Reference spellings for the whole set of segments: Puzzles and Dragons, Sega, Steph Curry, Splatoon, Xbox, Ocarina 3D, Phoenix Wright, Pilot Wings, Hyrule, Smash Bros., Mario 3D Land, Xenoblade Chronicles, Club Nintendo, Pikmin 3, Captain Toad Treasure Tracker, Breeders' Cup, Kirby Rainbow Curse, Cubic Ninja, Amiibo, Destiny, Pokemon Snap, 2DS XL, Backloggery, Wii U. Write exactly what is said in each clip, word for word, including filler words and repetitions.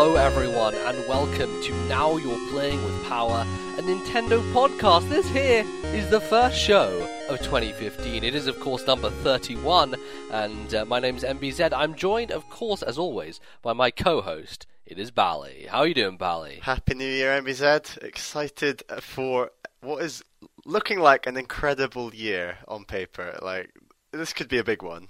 Hello everyone, and welcome to Now You're Playing With Power, a Nintendo podcast. This here is the first show of twenty fifteen. It is, of course, number thirty-one, and uh, my name's M B Z. I'm joined, of course, as always, by my co-host. It is Bally. How are you doing, Bally? Happy New Year, M B Z. Excited for what is looking like an incredible year on paper. Like, this could be a big one.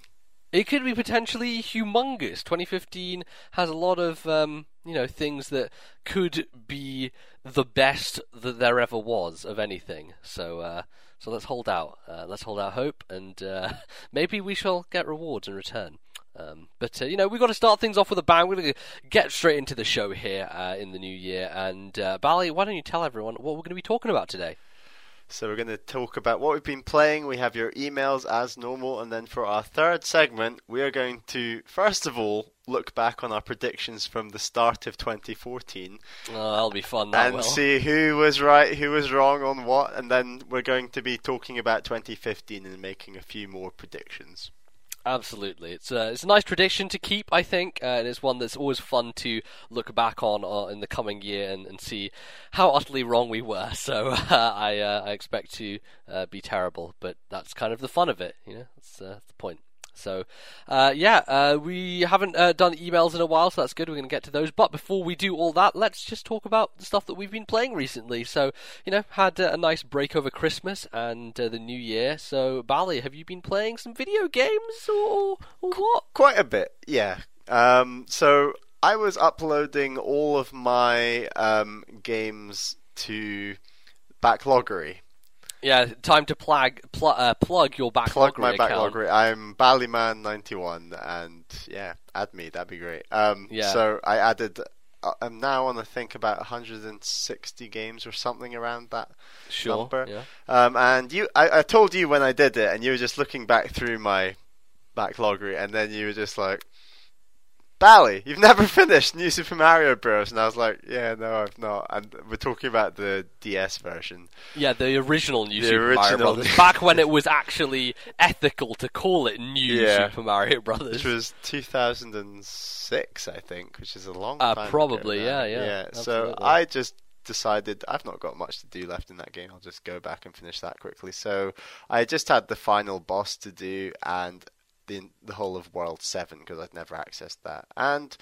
It could be potentially humongous. twenty fifteen has a lot of, um, you know, things that could be the best that there ever was of anything. So, uh, so let's hold out. Uh, let's hold out hope, and uh, maybe we shall get rewards in return. Um, but, uh, you know, we've got to start things off with a bang. We're going to get straight into the show here uh, in the new year. And, uh, Bally, why don't you tell everyone what we're going to be talking about today? So we're going to talk about what we've been playing. We have your emails as normal, and then for our third segment, we are going to, first of all, look back on our predictions from the start of twenty fourteen. Oh, that'll be fun, that And will. see who was right, who was wrong on what, and then we're going to be talking about twenty fifteen and making a few more predictions. Absolutely. It's a, it's a nice tradition to keep, I think, uh, and it's one that's always fun to look back on uh, in the coming year and, and see how utterly wrong we were. So uh, I, uh, I expect to uh, be terrible, but that's kind of the fun of it, you know, that's uh, the point. So, uh, yeah, uh, we haven't uh, done emails in a while, so that's good. We're going to get to those. But before we do all that, let's just talk about the stuff that we've been playing recently. So, you know, had uh, a nice break over Christmas and uh, the New Year. So, Bally, have you been playing some video games or, or what? Quite a bit, yeah. Um, so, I was uploading all of my um, games to Backloggery. Yeah, time to plug pl- uh, plug your Backloggery Plug my account. Backloggery. I'm Ballyman ninety-one, and yeah, add me. That'd be great. Um, yeah. So I added. I'm now on I think about one hundred sixty games or something around that sure, number. Yeah. Um, and you, I, I told you when I did it, and you were just looking back through my Backloggery, and then you were just like, Bally, you've never finished New Super Mario Bros. And I was like, yeah, no, I've not. And we're talking about the D S version. Yeah, the original New the Super original Mario Bros. Back when it was actually ethical to call it New yeah, Super Mario Bros. Which was two thousand six, I think, which is a long uh, time probably, ago. Probably, yeah, yeah. yeah. So I just decided I've not got much to do left in that game. I'll just go back and finish that quickly. So I just had the final boss to do, and The, the whole of World seven, because I'd never accessed that. And,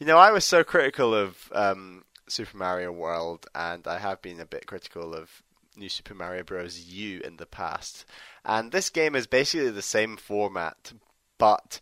you know, I was so critical of um, Super Mario World, and I have been a bit critical of New Super Mario Bros. U in the past. And this game is basically the same format, but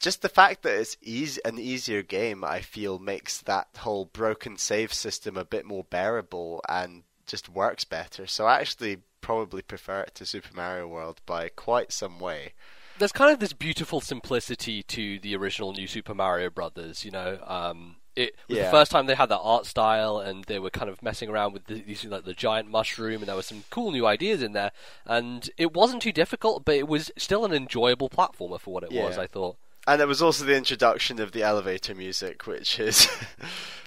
just the fact that it's easy, an easier game, I feel, makes that whole broken save system a bit more bearable and just works better. So I actually probably prefer it to Super Mario World by quite some way. There's kind of this beautiful simplicity to the original New Super Mario Brothers, you know. Um, it was yeah. the first time they had that art style, and they were kind of messing around with the, these like the giant mushroom, and there were some cool new ideas in there. And it wasn't too difficult, but it was still an enjoyable platformer for what it yeah. was, I thought. And there was also the introduction of the elevator music, which is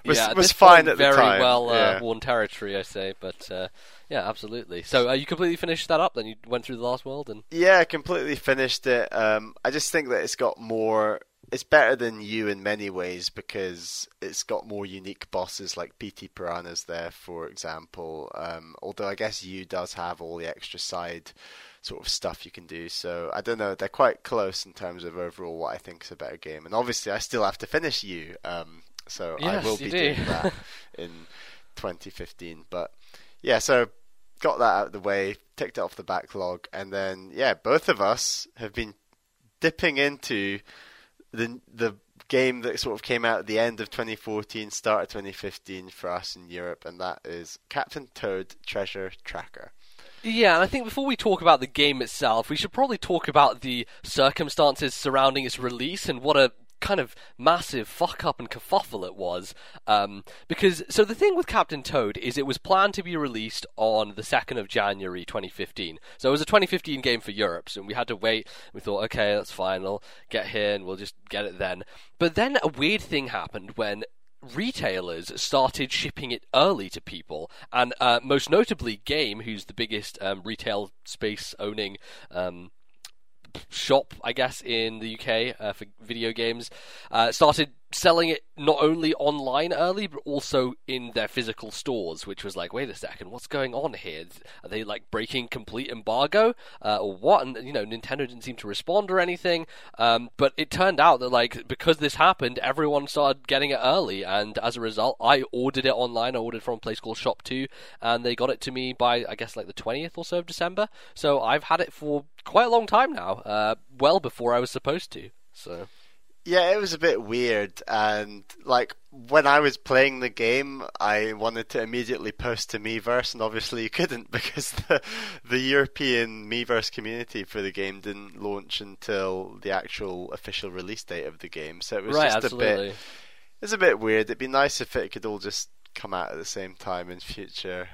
was, yeah, was fine at the time. Very well uh, yeah. worn territory, I say, but uh, yeah, absolutely. So uh, you completely finished that up, then you went through the last world? And yeah, I completely finished it. Um, I just think that it's got more... It's better than you in many ways because it's got more unique bosses like P T Piranha's there, for example. Um, although I guess you does have all the extra side sort of stuff you can do. So I don't know. They're quite close in terms of overall what I think is a better game. And obviously I still have to finish you. Um, so yes, I will be do. doing that in twenty fifteen. But yeah, so got that out of the way, ticked it off the backlog. And then, yeah, both of us have been dipping into the the game that sort of came out at the end of twenty fourteen, start of twenty fifteen for us in Europe, and that is Captain Toad Treasure Tracker. Yeah, and I think before we talk about the game itself, we should probably talk about the circumstances surrounding its release and what a kind of massive fuck-up and kerfuffle it was. Um, because, so the thing with Captain Toad is it was planned to be released on the second of January twenty fifteen. So it was a twenty fifteen game for Europe, so we had to wait. We thought, okay, that's fine, I'll get here and we'll just get it then. But then a weird thing happened when retailers started shipping it early to people, and uh, most notably Game, who's the biggest um, retail space-owning um shop, I guess, in the U K uh, for video games, uh, started selling it not only online early, but also in their physical stores, which was like, wait a second, what's going on here? Are they, like, breaking complete embargo, uh, or what? And, you know, Nintendo didn't seem to respond or anything, um, but it turned out that, like, because this happened, everyone started getting it early, and as a result, I ordered it online. I ordered from a place called Shop two, and they got it to me by, I guess, like, the twentieth or so of December, so I've had it for quite a long time now, uh, well before I was supposed to, so... Yeah, it was a bit weird, and like when I was playing the game, I wanted to immediately post to Miiverse, and obviously you couldn't because the the European Miiverse community for the game didn't launch until the actual official release date of the game. So it was right, just absolutely. a bit, it's a bit weird. It'd be nice if it could all just come out at the same time in future.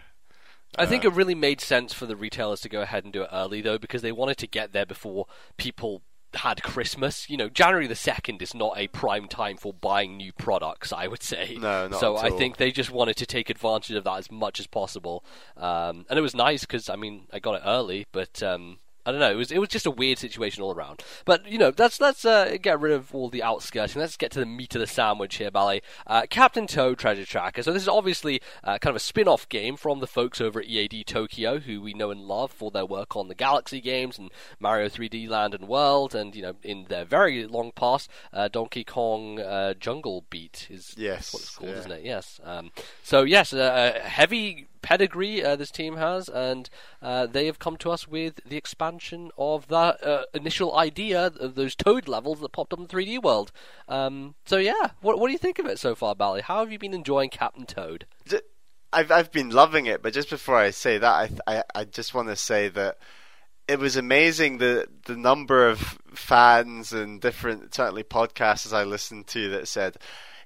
I think it really made sense for the retailers to go ahead and do it early though, because they wanted to get there before people had Christmas. You know, January the second is not a prime time for buying new products, I would say. No, not so at I all. think they just wanted to take advantage of that as much as possible. Um, and it was nice because, I mean, I got it early, but um, I don't know. It was it was just a weird situation all around. But you know, let's let's uh, get rid of all the outskirting. Let's get to the meat of the sandwich here, Bally. Uh, Captain Toad Treasure Tracker. So this is obviously uh, kind of a spin-off game from the folks over at E A D Tokyo, who we know and love for their work on the Galaxy games and Mario three D Land and World, and you know, in their very long past, uh, Donkey Kong uh, Jungle Beat is yes, what it's called, yeah. isn't it? Yes. Um, so yes, uh, heavy. pedigree uh, this team has, and uh, they have come to us with the expansion of that uh, initial idea of those Toad levels that popped up in the three D world. Um, so yeah, what, what do you think of it so far, Bally? How have you been enjoying Captain Toad? I've I've been loving it, but just before I say that, I I, I just want to say that it was amazing the the number of fans and different certainly podcasts I listened to that said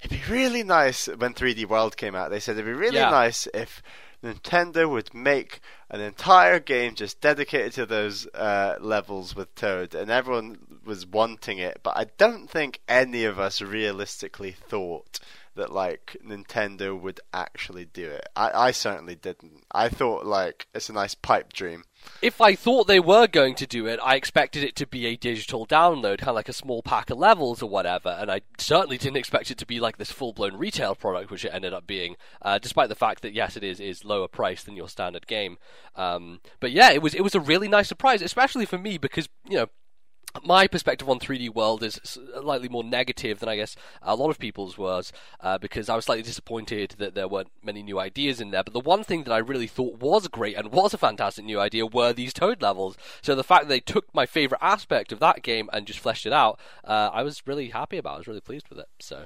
it'd be really nice when three D World came out. They said it'd be really yeah. nice if Nintendo would make an entire game just dedicated to those uh, levels with Toad, and everyone was wanting it, but I don't think any of us realistically thought that like Nintendo would actually do it. I, I certainly didn't. I thought like it's a nice pipe dream. If I thought they were going to do it, I expected it to be a digital download, kind of like a small pack of levels or whatever, and I certainly didn't expect it to be like this full-blown retail product, which it ended up being, uh, despite the fact that, yes, it is is lower priced than your standard game. Um, but yeah, it was it was a really nice surprise, especially for me, because, you know, my perspective on three D World is slightly more negative than I guess a lot of people's was, uh, because I was slightly disappointed that there weren't many new ideas in there. But the one thing that I really thought was great and was a fantastic new idea were these Toad levels. So the fact that they took my favourite aspect of that game and just fleshed it out, uh, I was really happy about. I was really pleased with it. So...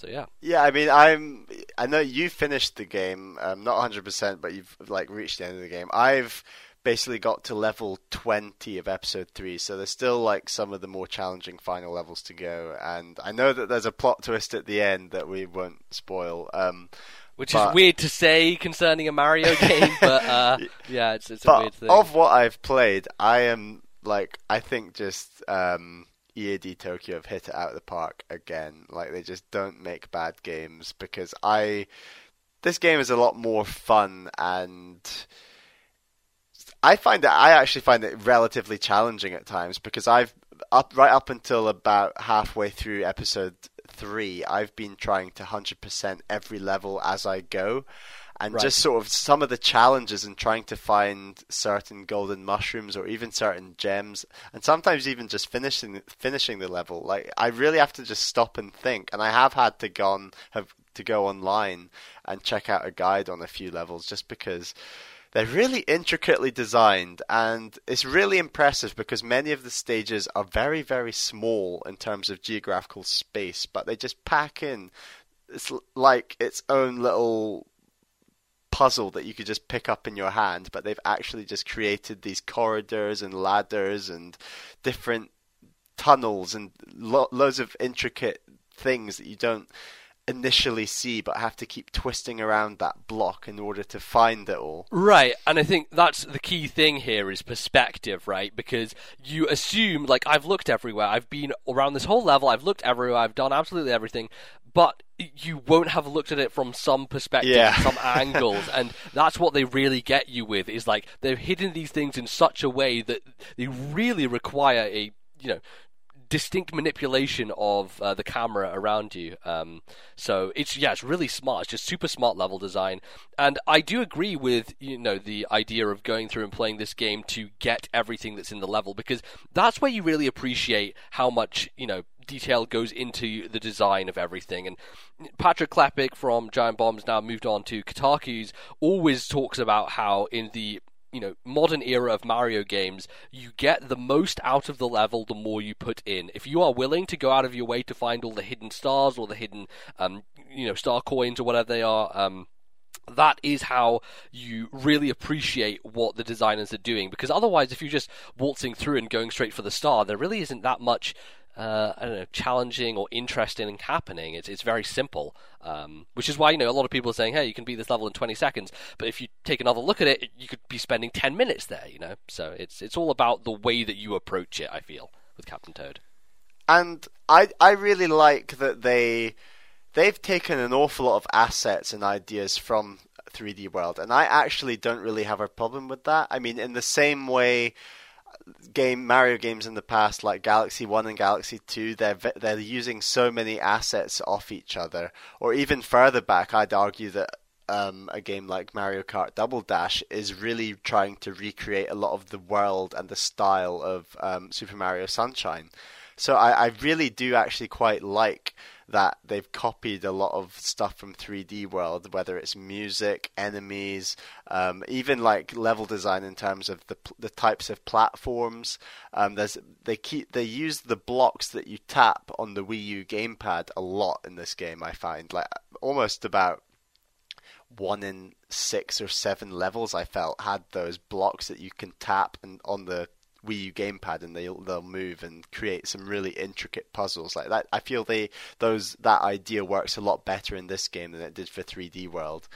So yeah. Yeah, I mean, I'm. I know you finished the game, um, not one hundred percent, but you've like reached the end of the game. I've basically got to level twenty of episode three, so there's still like some of the more challenging final levels to go. And I know that there's a plot twist at the end that we won't spoil. Um, Which but... is weird to say concerning a Mario game, but uh, yeah, it's it's but a weird thing. Of what I've played, I am like, I think just. Um, E A D Tokyo have hit it out of the park again. Like, they just don't make bad games, because I this game is a lot more fun, and I find that I actually find it relatively challenging at times, because I've up right up until about halfway through episode three, I've been trying to one hundred percent every level as I go. And right. just sort of some of the challenges in trying to find certain golden mushrooms or even certain gems, and sometimes even just finishing finishing the level. Like, I really have to just stop and think, and I have had to go on, have to go online and check out a guide on a few levels just because they're really intricately designed, and it's really impressive because many of the stages are very, very small in terms of geographical space, but they just pack in it's like its own little puzzle that you could just pick up in your hand, but they've actually just created these corridors and ladders and different tunnels and lo- loads of intricate things that you don't initially see, but have to keep twisting around that block in order to find it all. Right, and I think that's the key thing here is perspective, right? Because you assume, like, I've looked everywhere, I've been around this whole level, I've looked everywhere, I've done absolutely everything, but you won't have looked at it from some perspective, yeah. some angles, and that's what they really get you with, is like, they've hidden these things in such a way that they really require a, you know, distinct manipulation of uh, the camera around you. Um, so it's yeah, it's really smart. It's just super smart level design. And I do agree with, you know, the idea of going through and playing this game to get everything that's in the level, because that's where you really appreciate how much, you know, detail goes into the design of everything. And Patrick Klepek from Giant Bomb's now moved on to Kotaku's, always talks about how in the, you know, modern era of Mario games, you get the most out of the level the more you put in. If you are willing to go out of your way to find all the hidden stars or the hidden um you know star coins or whatever they are, um that is how you really appreciate what the designers are doing. Because otherwise, if you're just waltzing through and going straight for the star, there really isn't that much Uh, I don't know, challenging or interesting and happening. It's it's very simple, um, which is why, you know, a lot of people are saying, hey, you can beat this level in twenty seconds, but if you take another look at it, you could be spending ten minutes there, you know. So it's it's all about the way that you approach it, I feel, with Captain Toad. And I I really like that they they've taken an awful lot of assets and ideas from three D World, and I actually don't really have a problem with that. I mean, in the same way, game Mario games in the past, like Galaxy one and Galaxy two, they're they're using so many assets off each other. Or even further back, I'd argue that um, a game like Mario Kart Double Dash is really trying to recreate a lot of the world and the style of um, Super Mario Sunshine. So I, I really do actually quite like that they've copied a lot of stuff from three D World, whether it's music, enemies, um, even like level design in terms of the the types of platforms. Um, there's they keep they use the blocks that you tap on the Wii U gamepad a lot in this game. I find like almost about one in six or seven levels I felt had those blocks that you can tap and on the Wii U gamepad, and they'll they'll move and create some really intricate puzzles like that. I feel they those that idea works a lot better in this game than it did for three D World.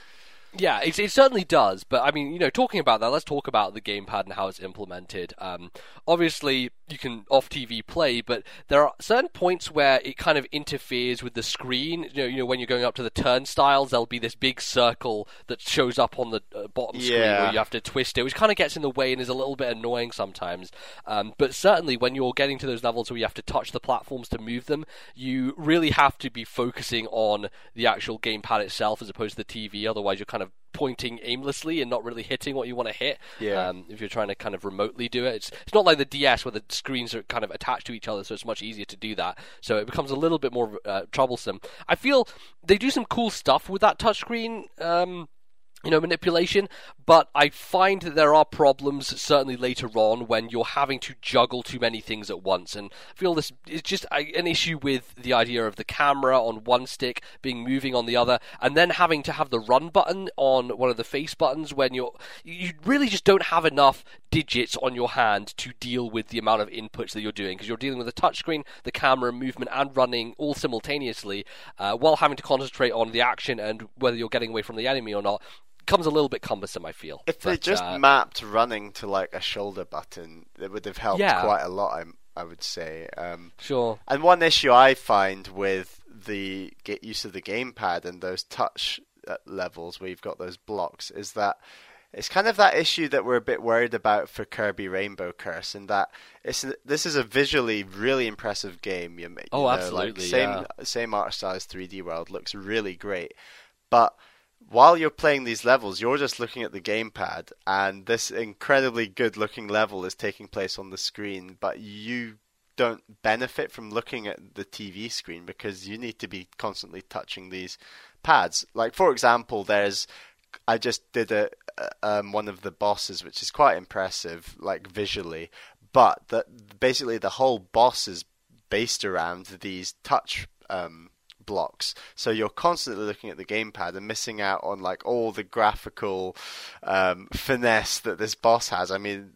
Yeah, it, it certainly does. But I mean, you know, talking about that, let's talk about the gamepad and how it's implemented. Um, obviously, you can off-T V play, but there are certain points where it kind of interferes with the screen. You know, you know, when you're going up to the turnstiles, there'll be this big circle that shows up on the uh, bottom yeah. screen where you have to twist it, which kind of gets in the way and is a little bit annoying sometimes. Um, but certainly, when you're getting to those levels where you have to touch the platforms to move them, you really have to be focusing on the actual gamepad itself as opposed to the T V. Otherwise, you're kind of pointing aimlessly and not really hitting what you want to hit. Yeah. Um, if you're trying to kind of remotely do it, it's it's not like the D S where the screens are kind of attached to each other, so it's much easier to do that. So it becomes a little bit more uh, troublesome. I feel they do some cool stuff with that touchscreen um, you know, manipulation, but I find that there are problems certainly later on when you're having to juggle too many things at once. And I feel this is just an issue with the idea of the camera on one stick being moving on the other, and then having to have the run button on one of the face buttons when you're you really just don't have enough digits on your hand to deal with the amount of inputs that you're doing, because you're dealing with the touchscreen, the camera movement, and running all simultaneously, uh, while having to concentrate on the action and whether you're getting away from the enemy or not. Comes a little bit cumbersome, I feel. If but, they just uh, mapped running to like a shoulder button, it would have helped yeah. quite a lot, I, I would say. Um, sure. And one issue I find with the get use of the gamepad and those touch levels where you've got those blocks is that it's kind of that issue that we're a bit worried about for Kirby Rainbow Curse, in that it's this is a visually really impressive game. You, you oh, know, absolutely. Like same yeah. same art style as three D World, looks really great, but while you're playing these levels, you're just looking at the gamepad, and this incredibly good-looking level is taking place on the screen, but you don't benefit from looking at the T V screen because you need to be constantly touching these pads. Like, for example, there's... I just did a, um, one of the bosses, which is quite impressive, like, visually, but the, basically the whole boss is based around these touch... Um, blocks, so you're constantly looking at the gamepad and missing out on like all the graphical um finesse that this boss has. I mean,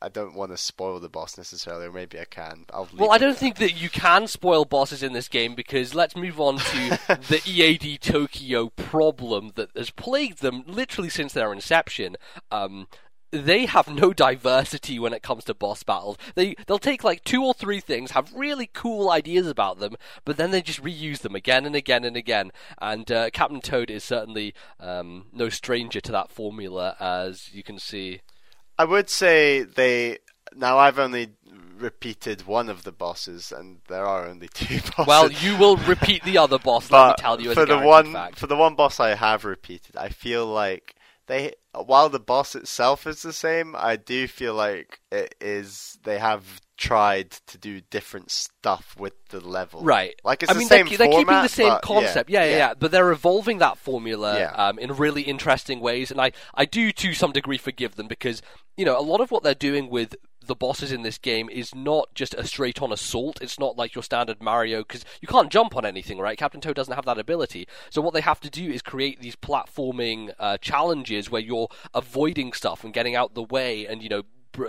I don't want to spoil the boss necessarily, or maybe I can. I'll leave well, I don't there. think that you can spoil bosses in this game, because let's move on to the E A D Tokyo problem that has plagued them literally since their inception. Um, they have no diversity when it comes to boss battles. They, they'll take like two or three things, have really cool ideas about them, but then they just reuse them again and again and again. And uh, Captain Toad is certainly um, no stranger to that formula, as you can see. I would say they Now, I've only repeated one of the bosses, and there are only two bosses. Well, you will repeat the other boss, let me tell you as a guaranteed fact. For the one boss I have repeated, I feel like they, while the boss itself is the same, I do feel like it is, they have tried to do different stuff with the level. Right. Like, it's I the mean, same they're, they're format, keeping the same concept. Yeah. Yeah, yeah, yeah. But they're evolving that formula yeah. um, in really interesting ways. And I, I do, to some degree, forgive them because, you know, a lot of what they're doing with the bosses in this game is not just a straight-on assault. It's not like your standard Mario, because you can't jump on anything, right? Captain Toad doesn't have that ability. So what they have to do is create these platforming uh, challenges where you're avoiding stuff and getting out the way and, you know,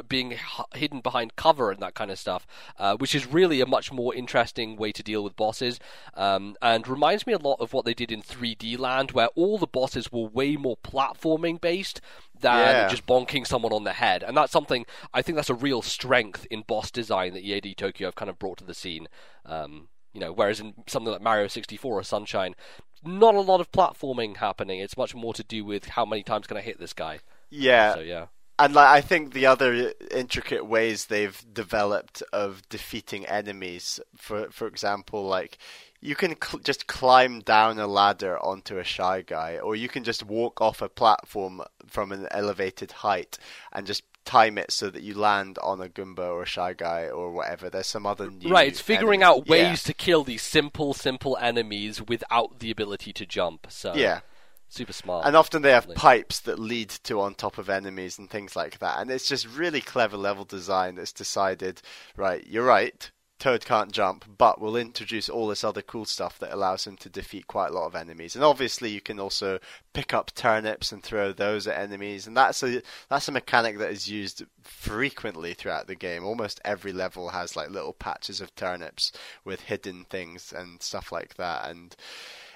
being hidden behind cover and that kind of stuff, uh, which is really a much more interesting way to deal with bosses, um, and reminds me a lot of what they did in three D Land, where all the bosses were way more platforming based than yeah. just bonking someone on the head. And that's something, I think that's a real strength in boss design that E A D Tokyo have kind of brought to the scene. Um, you know, whereas in something like Mario sixty-four or Sunshine, not a lot of platforming happening. It's much more to do with how many times can I hit this guy. Yeah. So yeah. And like, I think the other intricate ways they've developed of defeating enemies, for for example, like you can cl- just climb down a ladder onto a shy guy, or you can just walk off a platform from an elevated height and just time it so that you land on a Goomba or a shy guy or whatever. There's some other new right. It's figuring enemies. out ways yeah. to kill these simple, simple enemies without the ability to jump. So yeah. Super smart. And often they have definitely. pipes that lead to on top of enemies and things like that. And it's just really clever level design that's decided, right, you're right, Toad can't jump, but we'll introduce all this other cool stuff that allows him to defeat quite a lot of enemies. And obviously you can also pick up turnips and throw those at enemies. And that's a that's a mechanic that is used frequently throughout the game. Almost every level has like little patches of turnips with hidden things and stuff like that. And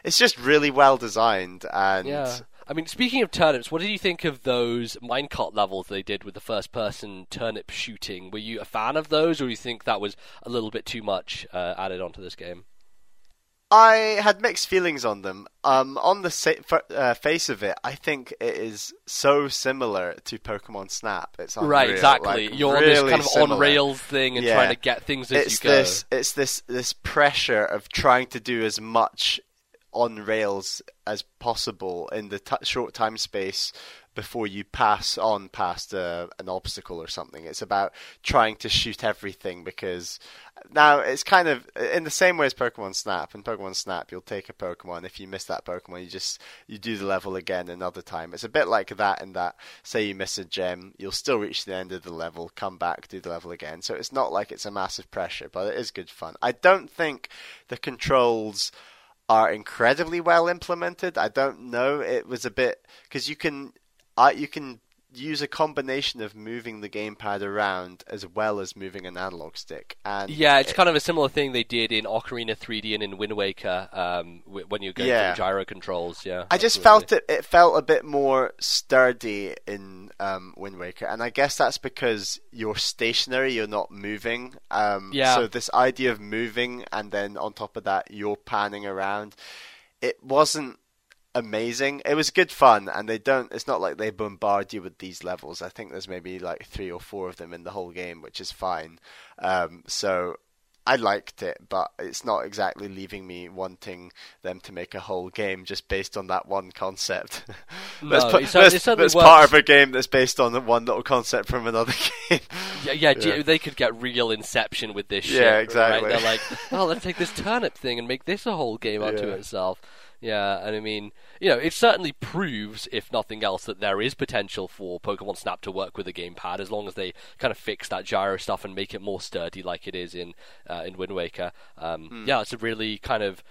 it's just really well designed. And yeah. I mean, speaking of turnips, what did you think of those minecart levels they did with the first-person turnip shooting? Were you a fan of those, or do you think that was a little bit too much uh, added onto this game? I had mixed feelings on them. Um, on the sa- uh, face of it, I think it is so similar to Pokemon Snap. It's unreal. Right, exactly. Like, you're really on this kind of similar. on-rails thing and yeah. trying to get things as it's you go. This, it's this this pressure of trying to do as much on rails as possible in the t- short time space before you pass on past a, an obstacle or something. It's about trying to shoot everything, because now it's kind of in the same way as Pokemon Snap. In Pokemon Snap, you'll take a Pokemon. If you miss that Pokemon, you just you do the level again another time. It's a bit like that in that, say you miss a gem, you'll still reach the end of the level, come back, do the level again. So it's not like it's a massive pressure, but it is good fun. I don't think the controls are incredibly well implemented. I don't know. It was a bit, because you can uh, you can use a combination of moving the gamepad around as well as moving an analog stick. And yeah, it's it, kind of a similar thing they did in Ocarina three D and in Wind Waker um, when you're going yeah. through gyro controls. Yeah, I just absolutely. felt it. It felt a bit more sturdy in um, Wind Waker, and I guess that's because you're stationary, you're not moving. Um, yeah. So this idea of moving, and then on top of that, you're panning around. It wasn't amazing. It was good fun, and they don't it's not like they bombard you with these levels. I think there's maybe like three or four of them in the whole game, which is fine. Um so I liked it, but it's not exactly leaving me wanting them to make a whole game just based on that one concept. No, that's it's, that's, it that's part of a game that's based on the one little concept from another game. Yeah, yeah, yeah. They could get real Inception with this shit. Yeah, exactly. Right? They're like, oh, let's take this turnip thing and make this a whole game unto yeah. itself. Yeah, and I mean, you know, it certainly proves, if nothing else, that there is potential for Pokemon Snap to work with a gamepad, as long as they kind of fix that gyro stuff and make it more sturdy like it is in uh, in Wind Waker. Um, mm. Yeah, it's a really kind of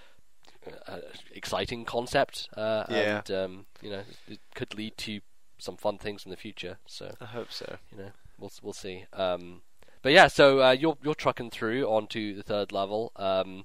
uh, exciting concept, uh, yeah. and, um, you know, it could lead to some fun things in the future. So I hope so. You know, we'll we'll see. Um, but yeah, so uh, you're, you're trucking through onto the third level. Um,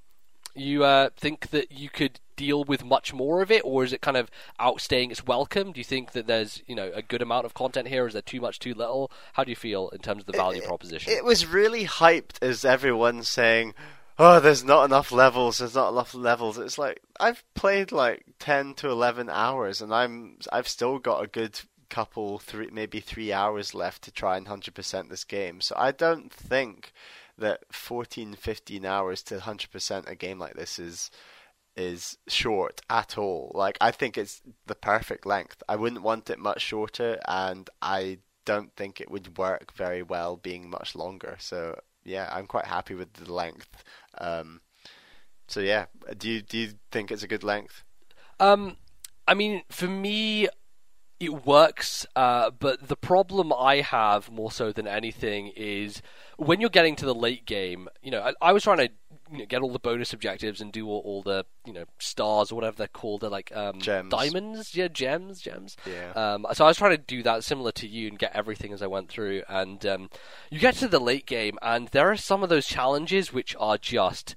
you uh, think that you could deal with much more of it, or is it kind of outstaying its welcome? Do you think that there's, you know, a good amount of content here? Is there too much, too little? How do you feel in terms of the value it, proposition? It was really hyped as everyone saying, oh, there's not enough levels, there's not enough levels. It's like, I've played like ten to eleven hours, and I'm I've still got a good couple, three, maybe three hours left to try and one hundred percent this game. So I don't think that fourteen, fifteen hours to one hundred percent a game like this is is short at all. Like, I think it's the perfect length. I wouldn't want it much shorter, and I don't think it would work very well being much longer. So yeah, I'm quite happy with the length. Um, so yeah, do you do you think it's a good length? Um, I mean, for me, it works, uh, but the problem I have more so than anything is when you're getting to the late game. You know, I, I was trying to you know, get all the bonus objectives and do all, all the you know stars or whatever they're called. They're like um, gems. diamonds, yeah, gems, gems. Yeah. Um, so I was trying to do that similar to you and get everything as I went through. And um, you get to the late game, and there are some of those challenges which are just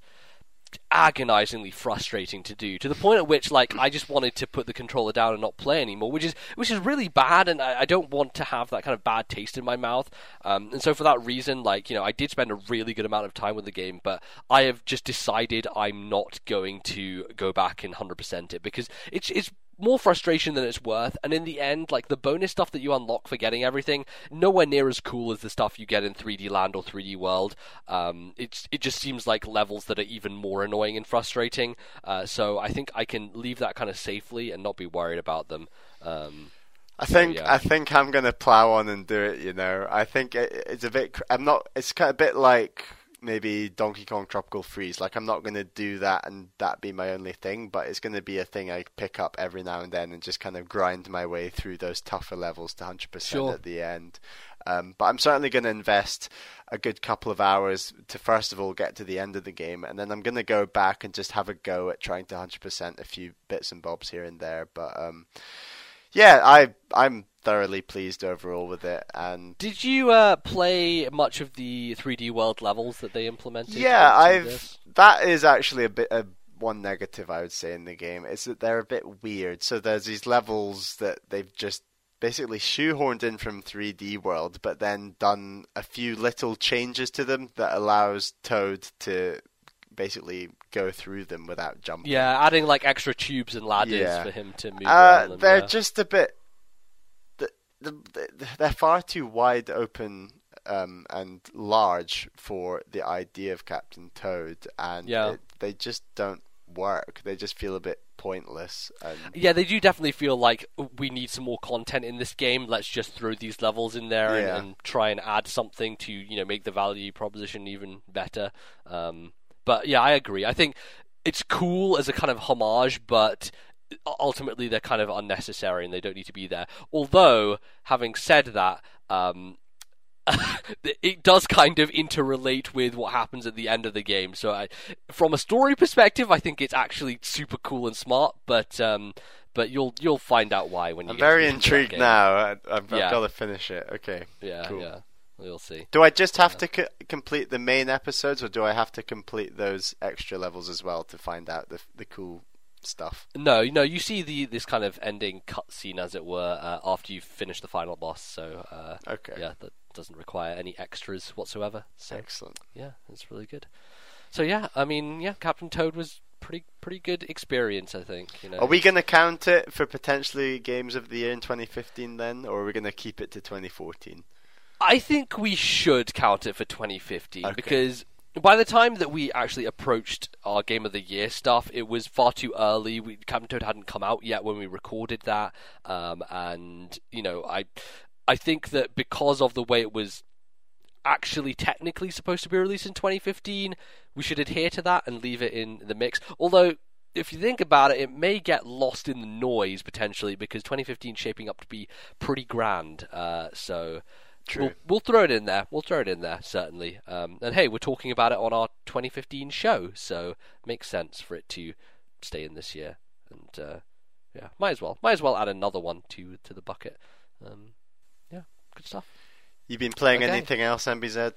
agonizingly frustrating to do, to the point at which, like, I just wanted to put the controller down and not play anymore, which is which is really bad, and I, I don't want to have that kind of bad taste in my mouth. Um, and so for that reason, like, you know, I did spend a really good amount of time with the game, but I have just decided I'm not going to go back and one hundred percent it, because it's it's more frustration than it's worth, and in the end, like, the bonus stuff that you unlock for getting everything, nowhere near as cool as the stuff you get in three D Land or three D World. Um, it's, it just seems like levels that are even more annoying and frustrating, uh, so I think I can leave that kind of safely and not be worried about them. Um, I think so, yeah. I think I'm going to plow on and do it, you know. I think it, it's a bit... I'm not... It's kind of a bit like... maybe Donkey Kong Tropical Freeze. Like, I'm not going to do that and that be my only thing, but it's going to be a thing I pick up every now and then and just kind of grind my way through those tougher levels to one hundred percent sure. at the end. Um, but I'm certainly going to invest a good couple of hours to, first of all, get to the end of the game, and then I'm going to go back and just have a go at trying to one hundred percent a few bits and bobs here and there. But um, yeah, I I'm thoroughly pleased overall with it. And did you uh, play much of the three D World levels that they implemented? Yeah, I've this? that is actually a bit a, one negative I would say in the game is that they're a bit weird. So there's these levels that they've just basically shoehorned in from three D World, but then done a few little changes to them that allows Toad to basically go through them without jumping. Yeah, adding like extra tubes and ladders yeah. for him to move uh, around. Them, they're yeah. just a bit. They're far too wide open um, and large for the idea of Captain Toad, and yeah. it, they just don't work. They just feel a bit pointless. And... yeah, they do definitely feel like we need some more content in this game. Let's just throw these levels in there yeah. and, and try and add something to you know make the value proposition even better. Um, but yeah, I agree. I think it's cool as a kind of homage, but ultimately they're kind of unnecessary and they don't need to be there. Although, having said that, um, it does kind of interrelate with what happens at the end of the game. So I, from a story perspective, I think it's actually super cool and smart, but um, but you'll you'll find out why when you I'm get very to intrigued that game. Now. I, I've, yeah. I've got to finish it. Okay. Yeah, cool. yeah. We'll see. Do I just have yeah. to co- complete the main episodes, or do I have to complete those extra levels as well to find out the the cool stuff? No, you know, you see the this kind of ending cutscene, as it were, uh, after you finish the final boss. So, uh, okay, yeah, that doesn't require any extras whatsoever. So, excellent. Yeah, it's really good. So, yeah, I mean, yeah, Captain Toad was pretty pretty good experience, I think. You know, are we going to count it for potentially games of the year in twenty fifteen then, or are we going to keep it to twenty fourteen? I think we should count it for twenty fifteen okay. because by the time that we actually approached our Game of the Year stuff, it was far too early. We, Captain Toad hadn't come out yet when we recorded that. Um, and, you know, I I think that because of the way it was actually technically supposed to be released in twenty fifteen, we should adhere to that and leave it in the mix. Although, if you think about it, it may get lost in the noise, potentially, because twenty fifteen is shaping up to be pretty grand. Uh, so... True. We'll, we'll throw it in there. We'll throw it in there, certainly. Um, and hey, we're talking about it on our twenty fifteen show, so it makes sense for it to stay in this year. And uh, yeah, might as well, might as well add another one to to the bucket. Um, yeah, good stuff. You've been playing okay. anything else, M B Z?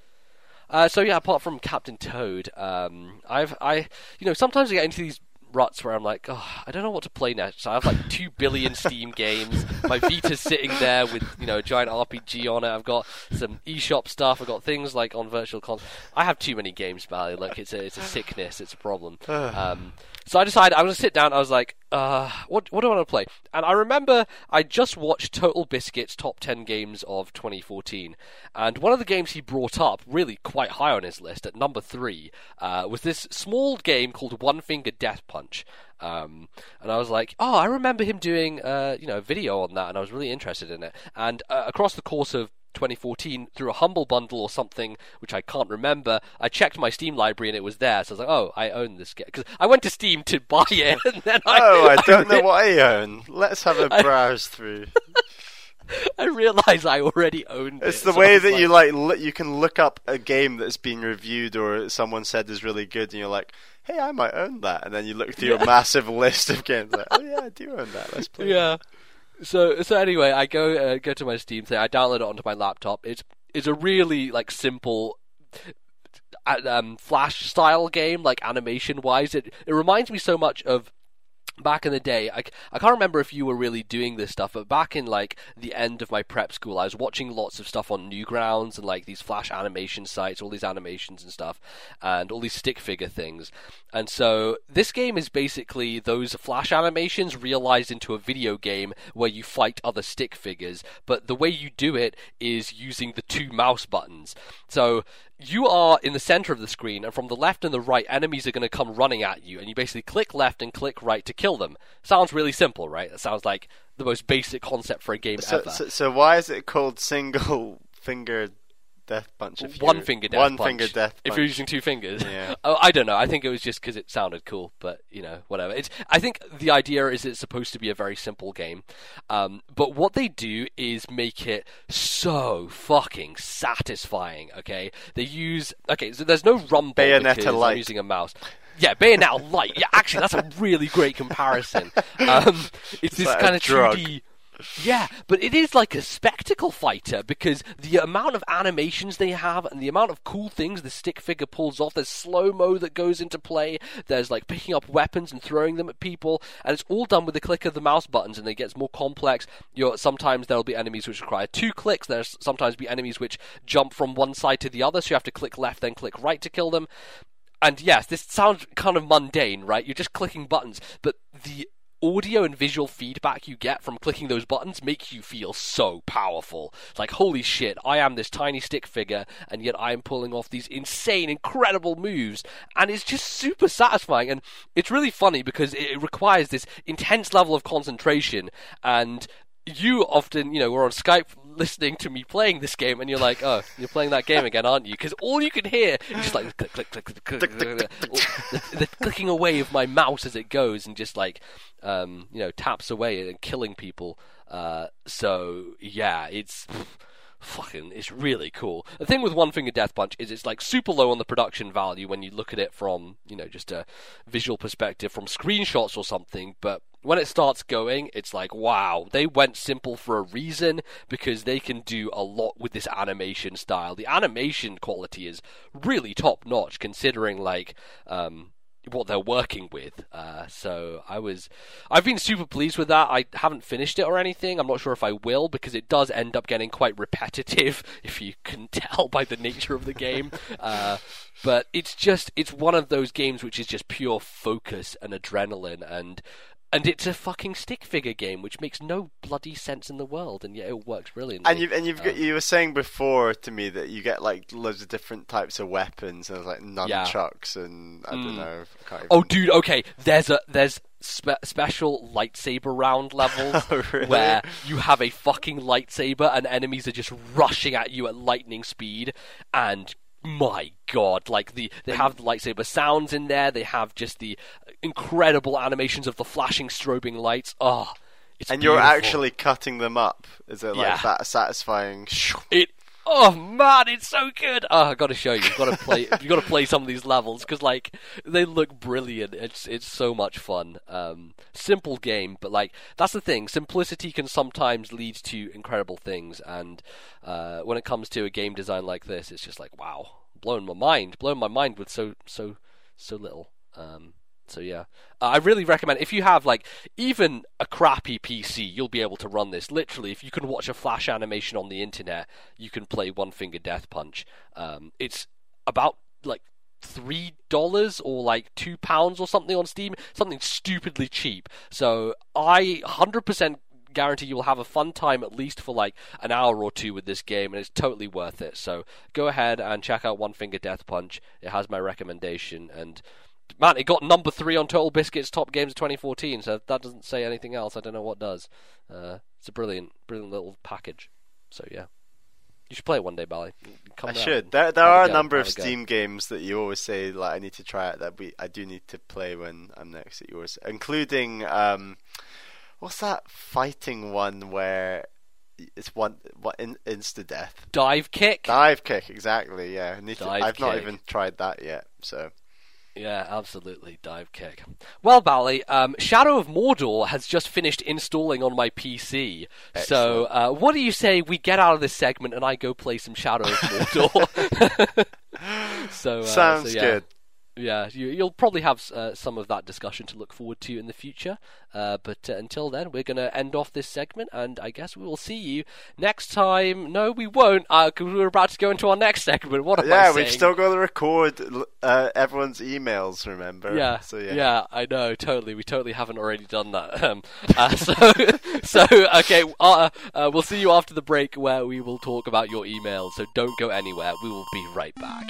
Uh, so yeah, apart from Captain Toad, um, I've I you know sometimes I get into these ruts where I'm like, oh, I don't know what to play next. So I have like two billion Steam games. My Vita's sitting there with you know a giant R P G on it. I've got some eShop stuff. I've got things like on virtual console. I have too many games, Bally. Like it's a it's a sickness. It's a problem. Um, so I decided I was gonna sit down. I was like, Uh, what what do I want to play? And I remember I just watched Total Biscuit's Top ten Games of twenty fourteen, and one of the games he brought up, really quite high on his list, at number three, uh, was this small game called One Finger Death Punch. Um, and I was like, oh, I remember him doing uh, you know, a video on that, and I was really interested in it. And uh, across the course of twenty fourteen, through a humble bundle or something, which I can't remember, I checked my Steam library and it was there. So I was like, oh, I own this game. Because I went to Steam to buy it. And then I, oh, I don't I re- know what I own. Let's have a browse through. I realised I already owned it. It's the so way that like... you like li- you can look up a game that's been reviewed or someone said is really good, and you're like, hey, I might own that. And then you look through your yeah. massive list of games like, oh yeah, I do own that. Let's play Yeah. It. So so anyway, I go uh, go to my Steam thing. I download it onto my laptop. It's it's a really like simple um, Flash style game, like animation wise. It it reminds me so much of back in the day. I, I can't remember if you were really doing this stuff, but back in like the end of my prep school, I was watching lots of stuff on Newgrounds and like these Flash animation sites, all these animations and stuff, and all these stick figure things. And so this game is basically those Flash animations realized into a video game where you fight other stick figures, but the way you do it is using the two mouse buttons. So you are in the center of the screen, and from the left and the right, enemies are going to come running at you, and you basically click left and click right to kill them. Sounds really simple, right? That sounds like the most basic concept for a game so, ever. So, so why is it called single finger death punch? If one finger death one punch. One finger death punch. If you're using two fingers. Yeah. Oh, I don't know. I think it was just because it sounded cool, but, you know, whatever. It's. I think the idea is it's supposed to be a very simple game, um, but what they do is make it so fucking satisfying, okay? They use... Okay, so there's no rumble Bayonetta-like. I'm using a mouse. Yeah, Bayonetta light. Yeah, actually, that's a really great comparison. Um, it's, it's this like kind of two D... Yeah, but it is like a spectacle fighter, because the amount of animations they have and the amount of cool things the stick figure pulls off, there's slow-mo that goes into play, there's like picking up weapons and throwing them at people, and it's all done with the click of the mouse buttons, and it gets more complex. You're, sometimes there'll be enemies which require two clicks, there'll sometimes be enemies which jump from one side to the other, so you have to click left then click right to kill them. And yes, this sounds kind of mundane, right? You're just clicking buttons, but the audio and visual feedback you get from clicking those buttons make you feel so powerful. It's like, holy shit, I am this tiny stick figure, and yet I am pulling off these insane, incredible moves, and it's just super satisfying. And it's really funny because it requires this intense level of concentration, and you often, you know, we're on Skype listening to me playing this game, and you're like, oh, you're playing that game again, aren't you? Because all you can hear is just like click, click, click, click, click, click, click, click, click. The, the clicking away of my mouse as it goes and just like, um, you know, taps away and killing people. Uh, so yeah, it's fucking, it's really cool. The thing with One Finger Death Punch is it's like super low on the production value when you look at it from, you know, just a visual perspective from screenshots or something, but when it starts going, it's like, wow, they went simple for a reason, because they can do a lot with this animation style. The animation quality is really top-notch, considering, like, um, what they're working with. Uh, so I was... I've been super pleased with that. I haven't finished it or anything. I'm not sure if I will, because it does end up getting quite repetitive, if you can tell by the nature of the game. Uh, but it's just... It's one of those games which is just pure focus and adrenaline, and... And it's a fucking stick figure game, which makes no bloody sense in the world, and yet it works brilliantly. And you've and you've um, got, you were saying before to me that you get like loads of different types of weapons, and like nunchucks yeah. and I mm. don't know. I can't even... Oh, dude, okay. There's a there's spe- special lightsaber round levels oh, really? Where you have a fucking lightsaber, and enemies are just rushing at you at lightning speed, and. My god, like the they have the lightsaber sounds in there, they have just the incredible animations of the flashing strobing lights. Oh, it's And beautiful. You're actually cutting them up. Is it like yeah. that satisfying? It Oh man, it's so good. Oh, I got to show you. You've got to play you got to play some of these levels, cuz like they look brilliant. It's it's so much fun. Um simple game, but like that's the thing. Simplicity can sometimes lead to incredible things, and uh when it comes to a game design like this, it's just like wow, blown my mind. Blown my mind with so so so little. Um So yeah, uh, I really recommend, if you have like even a crappy P C, you'll be able to run this. Literally, if you can watch a Flash animation on the internet, you can play One Finger Death Punch. Um, it's about like three dollars or like two pounds or something on Steam, something stupidly cheap. So I one hundred percent guarantee you'll have a fun time at least for like an hour or two with this game, and it's totally worth it. So go ahead and check out One Finger Death Punch. It has my recommendation, and man, it got number three on Total Biscuit's Top Games of twenty fourteen, so if that doesn't say anything else, I don't know what does. Uh, it's a brilliant, brilliant little package. So yeah, you should play it one day, Bally. Come I should. There, there are a number of Steam games that you always say, like, I need to try it, that we, I do need to play when I'm next at yours, including um, what's that fighting one where it's one what in, insta death? Dive Kick. Dive Kick, exactly. Yeah, I need to, I've kick. not even tried that yet, so. Yeah, absolutely. Dive Kick. Well, Bally, um, Shadow of Mordor has just finished installing on my P C. Excellent. So uh, what do you say we get out of this segment and I go play some Shadow of Mordor? so, uh, Sounds so, yeah. good. Yeah, you, you'll probably have uh, some of that discussion to look forward to in the future. Uh, but uh, until then, we're going to end off this segment, and I guess we will see you next time. No, we won't, because uh, we're about to go into our next segment. What am yeah, I saying? Yeah, we've still got to record uh, everyone's emails, remember? Yeah, so, yeah. yeah, I know, totally. We totally haven't already done that. Um, uh, so, so, okay, uh, uh, we'll see you after the break where we will talk about your emails. So don't go anywhere. We will be right back.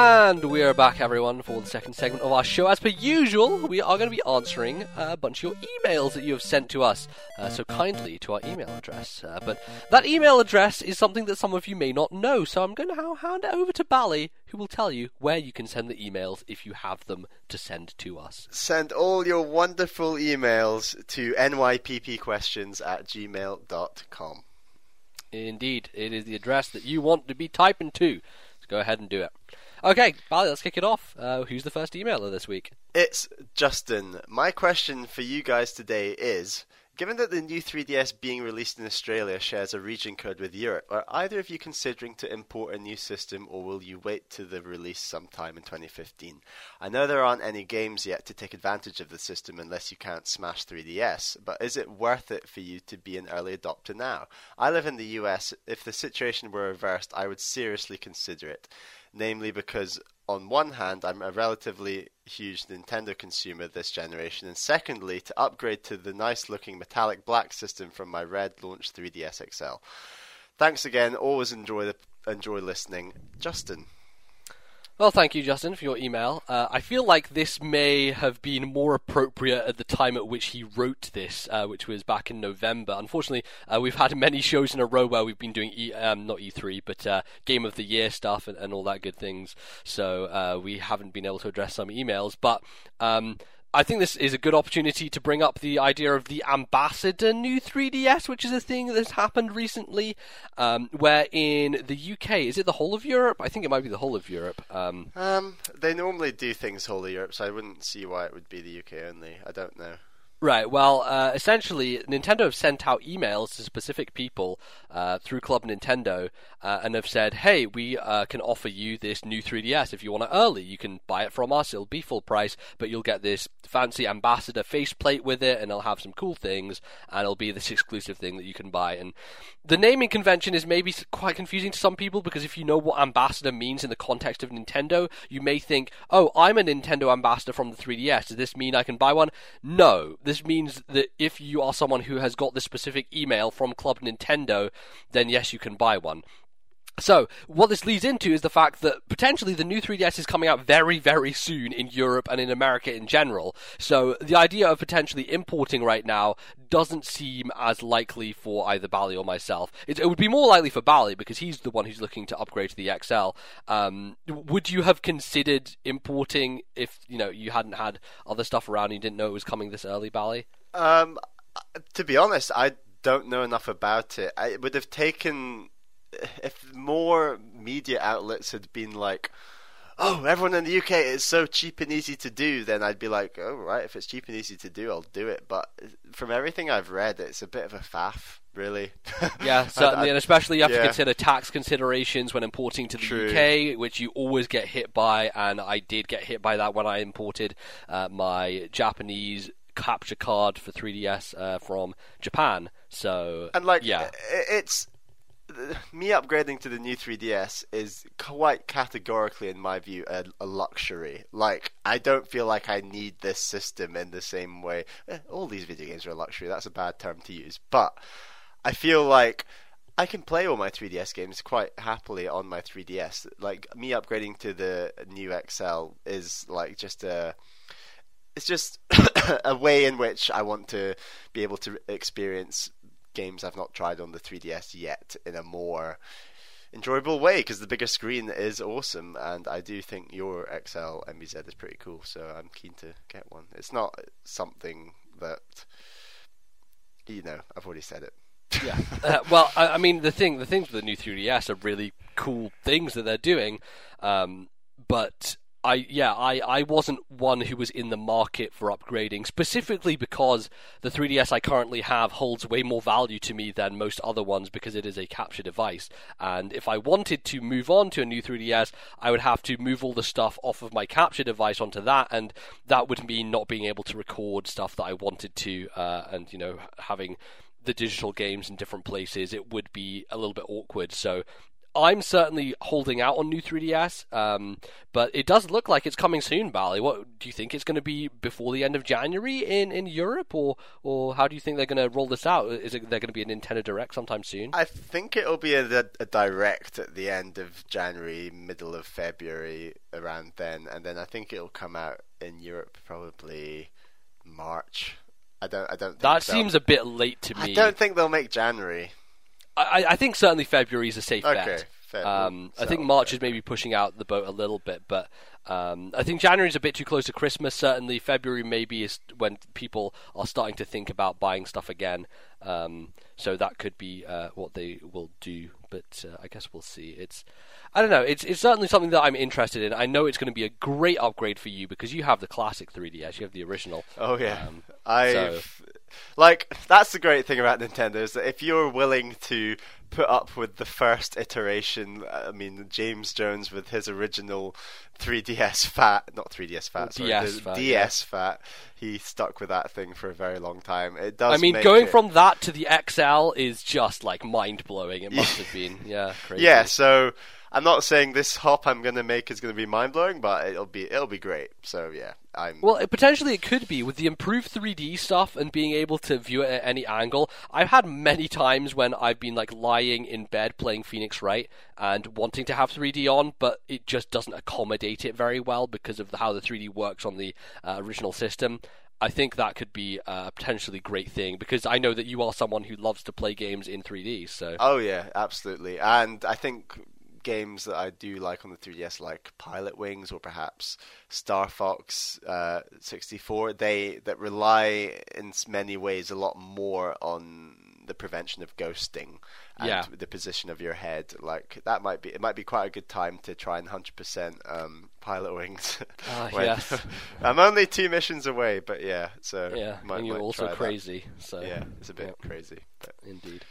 And we are back, everyone, for the second segment of our show. As per usual, we are going to be answering a bunch of your emails that you have sent to us, uh, so kindly to our email address. Uh, but that email address is something that some of you may not know, so I'm going to hand it over to Bally, who will tell you where you can send the emails if you have them to send to us. Send all your wonderful emails to nyppquestions at gmail dot com. Indeed, it is the address that you want to be typing to, so go ahead and do it. Okay, Bally, let's kick it off. Uh, who's the first emailer this week? It's Justin. My question for you guys today is, given that the new three D S being released in Australia shares a region code with Europe, are either of you considering to import a new system, or will you wait to the release sometime in twenty fifteen? I know there aren't any games yet to take advantage of the system unless you count Smash three D S, but is it worth it for you to be an early adopter now? I live in the U S. If the situation were reversed, I would seriously consider it. Namely because, on one hand, I'm a relatively huge Nintendo consumer this generation, and secondly, to upgrade to the nice-looking metallic black system from my red-launched three D S X L. Thanks again. Always enjoy the enjoy listening. Justin. Well, thank you, Justin, for your email. Uh, I feel like this may have been more appropriate at the time at which he wrote this, uh, which was back in November. Unfortunately, uh, we've had many shows in a row where we've been doing, e- um, not E three, but uh, Game of the Year stuff and, and all that good things. So uh, we haven't been able to address some emails, but... Um, I think this is a good opportunity to bring up the idea of the Ambassador new three D S, which is a thing that's happened recently, um, where in the U K, is it the whole of Europe? I think it might be the whole of Europe. Um, um, they normally do things whole of Europe, so I wouldn't see why it would be the U K only. I don't know. Right, well, uh, essentially, Nintendo have sent out emails to specific people uh, through Club Nintendo uh, and have said, hey, we uh, can offer you this new three D S if you want it early. You can buy it from us, it'll be full price, but you'll get this fancy Ambassador faceplate with it, and it'll have some cool things, and it'll be this exclusive thing that you can buy. And the naming convention is maybe quite confusing to some people, because if you know what Ambassador means in the context of Nintendo, you may think, oh, I'm a Nintendo Ambassador from the three D S. Does this mean I can buy one? No. This means that if you are someone who has got this specific email from Club Nintendo, then yes, you can buy one. So, what this leads into is the fact that potentially the new three D S is coming out very, very soon in Europe and in America in general. So, the idea of potentially importing right now doesn't seem as likely for either Bally or myself. It, it would be more likely for Bally because he's the one who's looking to upgrade to the X L. Um, would you have considered importing if, you know, you hadn't had other stuff around and you didn't know it was coming this early, Bally? Um, to be honest, I don't know enough about it. I would have taken... If more media outlets had been like, oh, everyone in the U K is so cheap and easy to do, then I'd be like, oh, right, if it's cheap and easy to do, I'll do it. But from everything I've read, it's a bit of a faff, really. Yeah, certainly, I'd, and especially you have yeah. to consider tax considerations when importing to the True. U K, which you always get hit by, and I did get hit by that when I imported uh, my Japanese capture card for three D S uh, from Japan. So, and like, yeah. it's... me upgrading to the new three D S is quite categorically, in my view, a, a luxury. Like, I don't feel like I need this system in the same way. All these video games are a luxury. That's a bad term to use. But I feel like I can play all my three D S games quite happily on my three D S. Like, me upgrading to the new X L is, like, just a... It's just a way in which I want to be able to experience games I've not tried on the three D S yet in a more enjoyable way, because the bigger screen is awesome, and I do think your X L M B Z is pretty cool, so I'm keen to get one. It's not something that, you know, I've already said it. yeah. Uh, well, I, I mean, the thing, the things with the new three D S are really cool things that they're doing, um, but... I yeah, I, I wasn't one who was in the market for upgrading, specifically because the three D S I currently have holds way more value to me than most other ones because it is a capture device. And if I wanted to move on to a new three D S, I would have to move all the stuff off of my capture device onto that, and that would mean not being able to record stuff that I wanted to, uh, and, you know, having the digital games in different places. It would be a little bit awkward, so... I'm certainly holding out on new three D S, um, but it does look like it's coming soon, Bally. What do you think? It's going to be before the end of January in, in Europe, or or how do you think they're going to roll this out? Is it they're going to be a Nintendo Direct sometime soon? I think it'll be a, a Direct at the end of January, middle of February, around then, and then I think it'll come out in Europe probably March. I don't. I don't. Think that seems a bit late to me. I don't think they'll make January. I, I think certainly February is a safe okay, bet. February, um, so I think March okay. is maybe pushing out the boat a little bit, but um, I think January is a bit too close to Christmas. Certainly February maybe is when people are starting to think about buying stuff again. Um, so that could be uh, what they will do, but uh, I guess we'll see. It's I don't know. It's it's certainly something that I'm interested in. I know it's going to be a great upgrade for you because you have the classic three D S. You have the original. Oh yeah, um, I so. Like that's the great thing about Nintendo is that if you're willing to put up with the first iteration, I mean James Jones with his original three D S fat, not three D S fat, sorry, D S fat, D S yeah. fat. He stuck with that thing for a very long time. It does. I mean, make going it... from that to the X L is just like mind blowing. It must have been, yeah, crazy. Yeah. So I'm not saying this hop I'm going to make is going to be mind blowing, but it'll be it'll be great. So yeah, I'm. Well, it, potentially it could be with the improved three D stuff and being able to view it at any angle. I've had many times when I've been like lying in bed playing Phoenix Wright and wanting to have three D on, but it just doesn't accommodate it very well because of how the three D works on the uh, original system. I think that could be a potentially great thing because I know that you are someone who loves to play games in three D. So. Oh yeah, absolutely, and I think games that I do like on the three D S, like Pilot Wings or perhaps Star Fox uh, sixty-four, they that rely in many ways a lot more on the prevention of ghosting and yeah. the position of your head. Like that might be it might be quite a good time to try and one hundred percent um, Pilot Wings. uh, when, yes. I'm only two missions away, but yeah, so yeah, might, and you're also crazy. That. So yeah, it's a bit yeah. crazy. But. Indeed.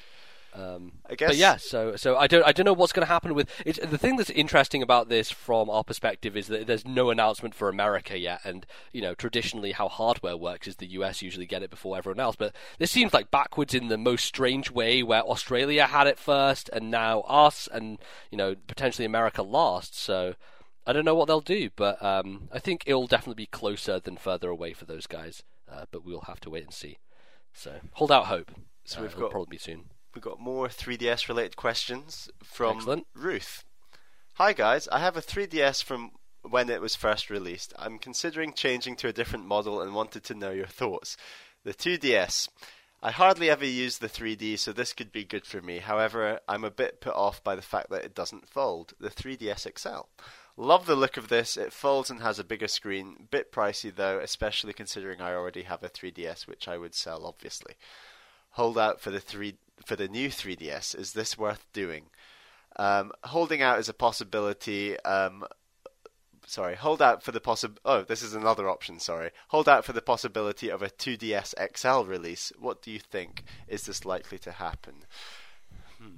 Um, I guess. But yeah, so so I don't I don't know what's going to happen with it's, the thing that's interesting about this from our perspective is that there's no announcement for America yet, and you know traditionally how hardware works is the U S usually get it before everyone else. But this seems like backwards in the most strange way, where Australia had it first and now us, and you know potentially America last. So I don't know what they'll do, but um, I think it'll definitely be closer than further away for those guys. uh, but we'll have to wait and see. So hold out hope. So uh, we've got probably be soon. We've got more three D S related questions from Excellent. Ruth. Hi guys, I have a three D S from when it was first released. I'm considering changing to a different model and wanted to know your thoughts. The two D S. I hardly ever use the three D, so this could be good for me. However, I'm a bit put off by the fact that it doesn't fold. The three D S X L. Love the look of this. It folds and has a bigger screen. Bit pricey though, especially considering I already have a three D S, which I would sell, obviously. Hold out for the three for the new three D S. Is this worth doing? Um, holding out is a possibility. Um, sorry, hold out for the possi- Oh, this is another option. Sorry, hold out for the possibility of a two D S X L release. What do you think? Is this likely to happen?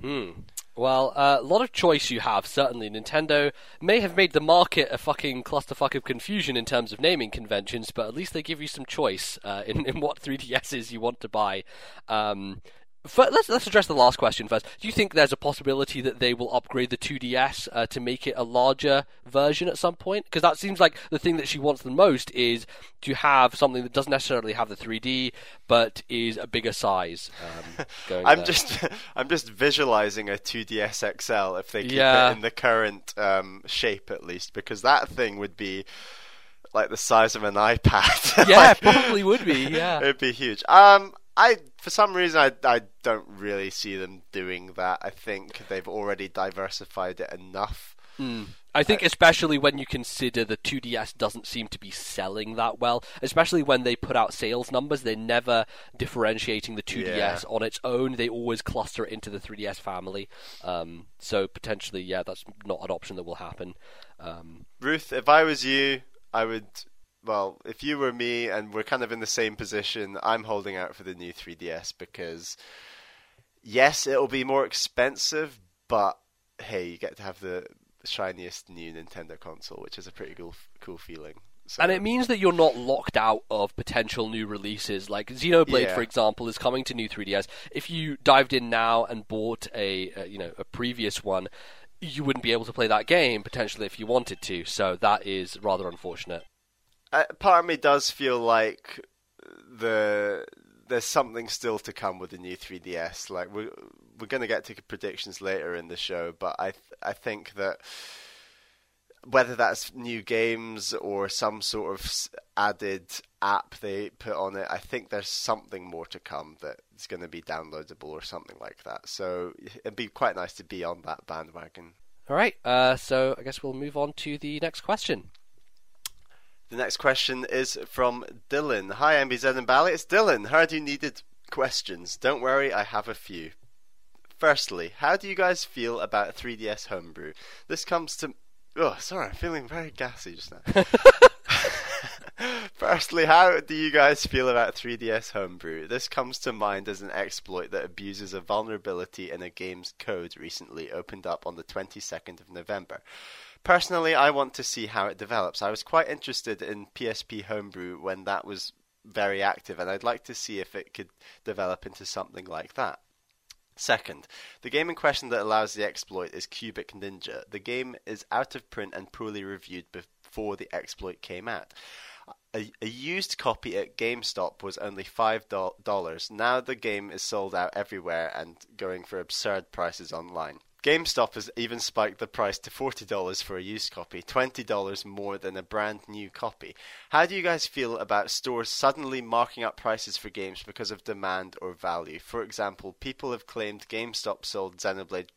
Hmm. Well, a uh, lot of choice you have, certainly. Nintendo may have made the market a fucking clusterfuck of confusion in terms of naming conventions, but at least they give you some choice uh, in, in what three D Ss you want to buy. Um, first, let's, let's address the last question first. Do you think there's a possibility that they will upgrade the two D S uh, to make it a larger version at some point? Because that seems like the thing that she wants the most is to have something that doesn't necessarily have the three D, but is a bigger size. Um, going I'm there. just, I'm just visualizing a two D S X L if they keep yeah. it in the current um, shape at least, because that thing would be like the size of an iPad. Yeah, like, probably would be. Yeah, it'd be huge. Um, I for some reason I I don't really see them doing that. I think they've already diversified it enough. Mm. I think especially when you consider the two D S doesn't seem to be selling that well, especially when they put out sales numbers, they're never differentiating the two D S yeah. on its own. They always cluster it into the three D S family. Um, so potentially, yeah, that's not an option that will happen. Um, Ruth, if I was you, I would... Well, if you were me and we're kind of in the same position, I'm holding out for the new three D S because, yes, it'll be more expensive, but, hey, you get to have the... shiniest new Nintendo console, which is a pretty cool cool feeling. So. And it means that you're not locked out of potential new releases. Like Xenoblade, yeah. for example, is coming to new three D S. If you dived in now and bought a, a you know a previous one, you wouldn't be able to play that game potentially if you wanted to. So that is rather unfortunate. Uh, part of me does feel like the there's something still to come with the new three D S. Like we. We're going to get to predictions later in the show, but I th- I think that whether that's new games or some sort of added app they put on it, I think there's something more to come that's going to be downloadable or something like that. So it'd be quite nice to be on that bandwagon. All right, uh, so I guess we'll move on to the next question. The next question is from Dylan. Hi, M B Z and Bally. It's Dylan. Heard you needed questions. Don't worry, I have a few. Firstly, how do you guys feel about three D S homebrew? This comes to... Oh, sorry, I'm feeling very gassy just now. Firstly, how do you guys feel about three D S homebrew? This comes to mind as an exploit that abuses a vulnerability in a game's code recently opened up on the twenty-second of November. Personally, I want to see how it develops. I was quite interested in P S P homebrew when that was very active, and I'd like to see if it could develop into something like that. Second, the game in question that allows the exploit is Cubic Ninja. The game is out of print and poorly reviewed before the exploit came out. A, a used copy at GameStop was only five dollars. Now the game is sold out everywhere and going for absurd prices online. GameStop has even spiked the price to forty dollars for a used copy, twenty dollars more than a brand new copy. How do you guys feel about stores suddenly marking up prices for games because of demand or value? For example, people have claimed GameStop sold Xenoblade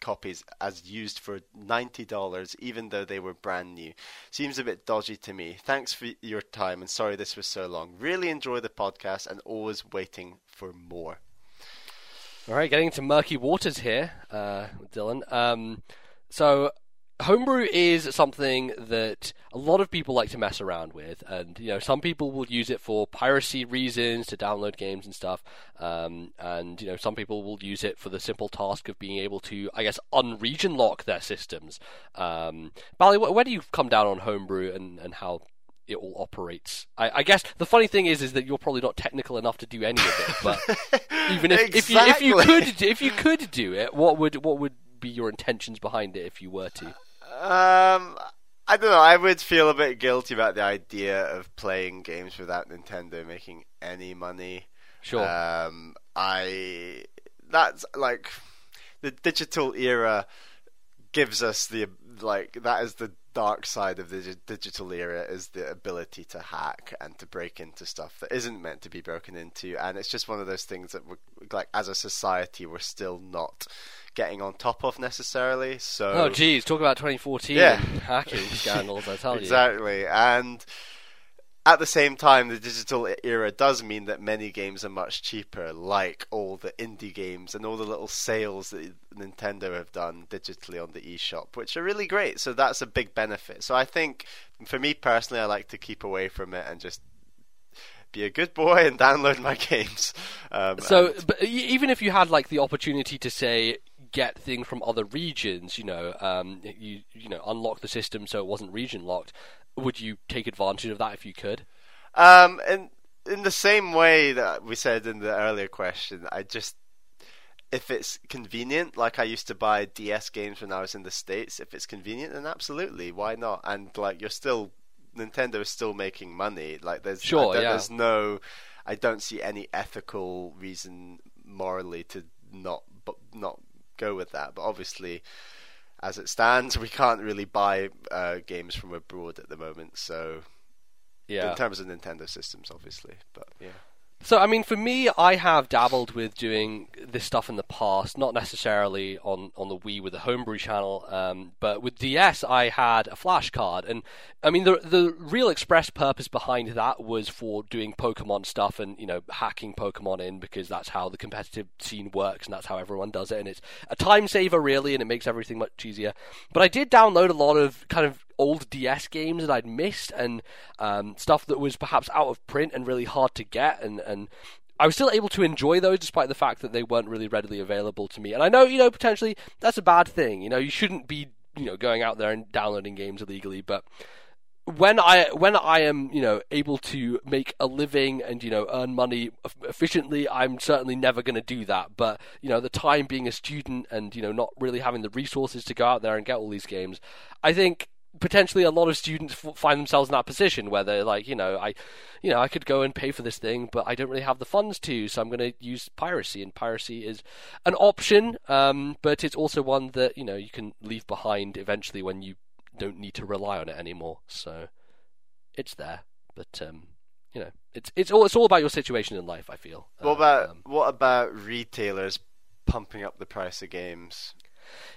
copies as used for ninety dollars even though they were brand new. Seems a bit dodgy to me. Thanks for your time and sorry this was so long. Really enjoy the podcast and always waiting for more. All right, getting into murky waters here, uh, Dylan. Um, so homebrew is something that a lot of people like to mess around with, and you know some people will use it for piracy reasons to download games and stuff, um, and you know some people will use it for the simple task of being able to, I guess, unregion lock their systems. Um, Bally, where do you come down on homebrew and, and how it all operates? I, I guess the funny thing is, is that you're probably not technical enough to do any of it. But even if, exactly. if you if you could if you could do it, what would what would be your intentions behind it if you were to? Um, I don't know, I would feel a bit guilty about the idea of playing games without Nintendo making any money. Sure. Um, I... That's, like... The digital era gives us the... Like, that is the dark side of the digital era, is the ability to hack and to break into stuff that isn't meant to be broken into. And it's just one of those things that, we're, like, as a society, we're still not... getting on top of necessarily, so... Oh, geez, talk about twenty fourteen yeah. hacking scandals, I tell exactly. you. Exactly, and at the same time, the digital era does mean that many games are much cheaper, like all the indie games and all the little sales that Nintendo have done digitally on the eShop, which are really great, so that's a big benefit. So I think, for me personally, I like to keep away from it and just be a good boy and download my games. Um, so, and... but even if you had, like, the opportunity to, say... get things from other regions, you know, um, you you know, unlock the system so it wasn't region locked. Would you take advantage of that if you could? Um, and in the same way that we said in the earlier question, I just, if it's convenient, like I used to buy D S games when I was in the States. If it's convenient, then absolutely, why not? And like, you're still, Nintendo is still making money. Like, there's sure, yeah. there's no, I don't see any ethical reason morally to not not. go with that, but obviously as it stands we can't really buy uh, games from abroad at the moment, so yeah, in terms of Nintendo systems obviously, but yeah. So I mean, for me, I have dabbled with doing this stuff in the past, not necessarily on, on the Wii with the homebrew channel, um, but with D S I had a flash card, and I mean the the real express purpose behind that was for doing Pokemon stuff and, you know, hacking Pokemon in, because that's how the competitive scene works and that's how everyone does it, and it's a time saver really, and it makes everything much easier. But I did download a lot of kind of old D S games that I'd missed, and um, stuff that was perhaps out of print and really hard to get, and, and I was still able to enjoy those despite the fact that they weren't really readily available to me. And I know, you know, potentially that's a bad thing. You know, you shouldn't be, you know, going out there and downloading games illegally, but when I when I am, you know, able to make a living and, you know, earn money efficiently, I'm certainly never going to do that. But, you know, the time being a student and, you know, not really having the resources to go out there and get all these games, I think potentially a lot of students f- find themselves in that position where they're like, you know, I, you know, I could go and pay for this thing, but I don't really have the funds to, so I'm going to use piracy. And piracy is an option, um, but it's also one that, you know, you can leave behind eventually when you don't need to rely on it anymore. So it's there, but um, you know, it's it's all it's all about your situation in life, I feel. What about um, what about retailers pumping up the price of games?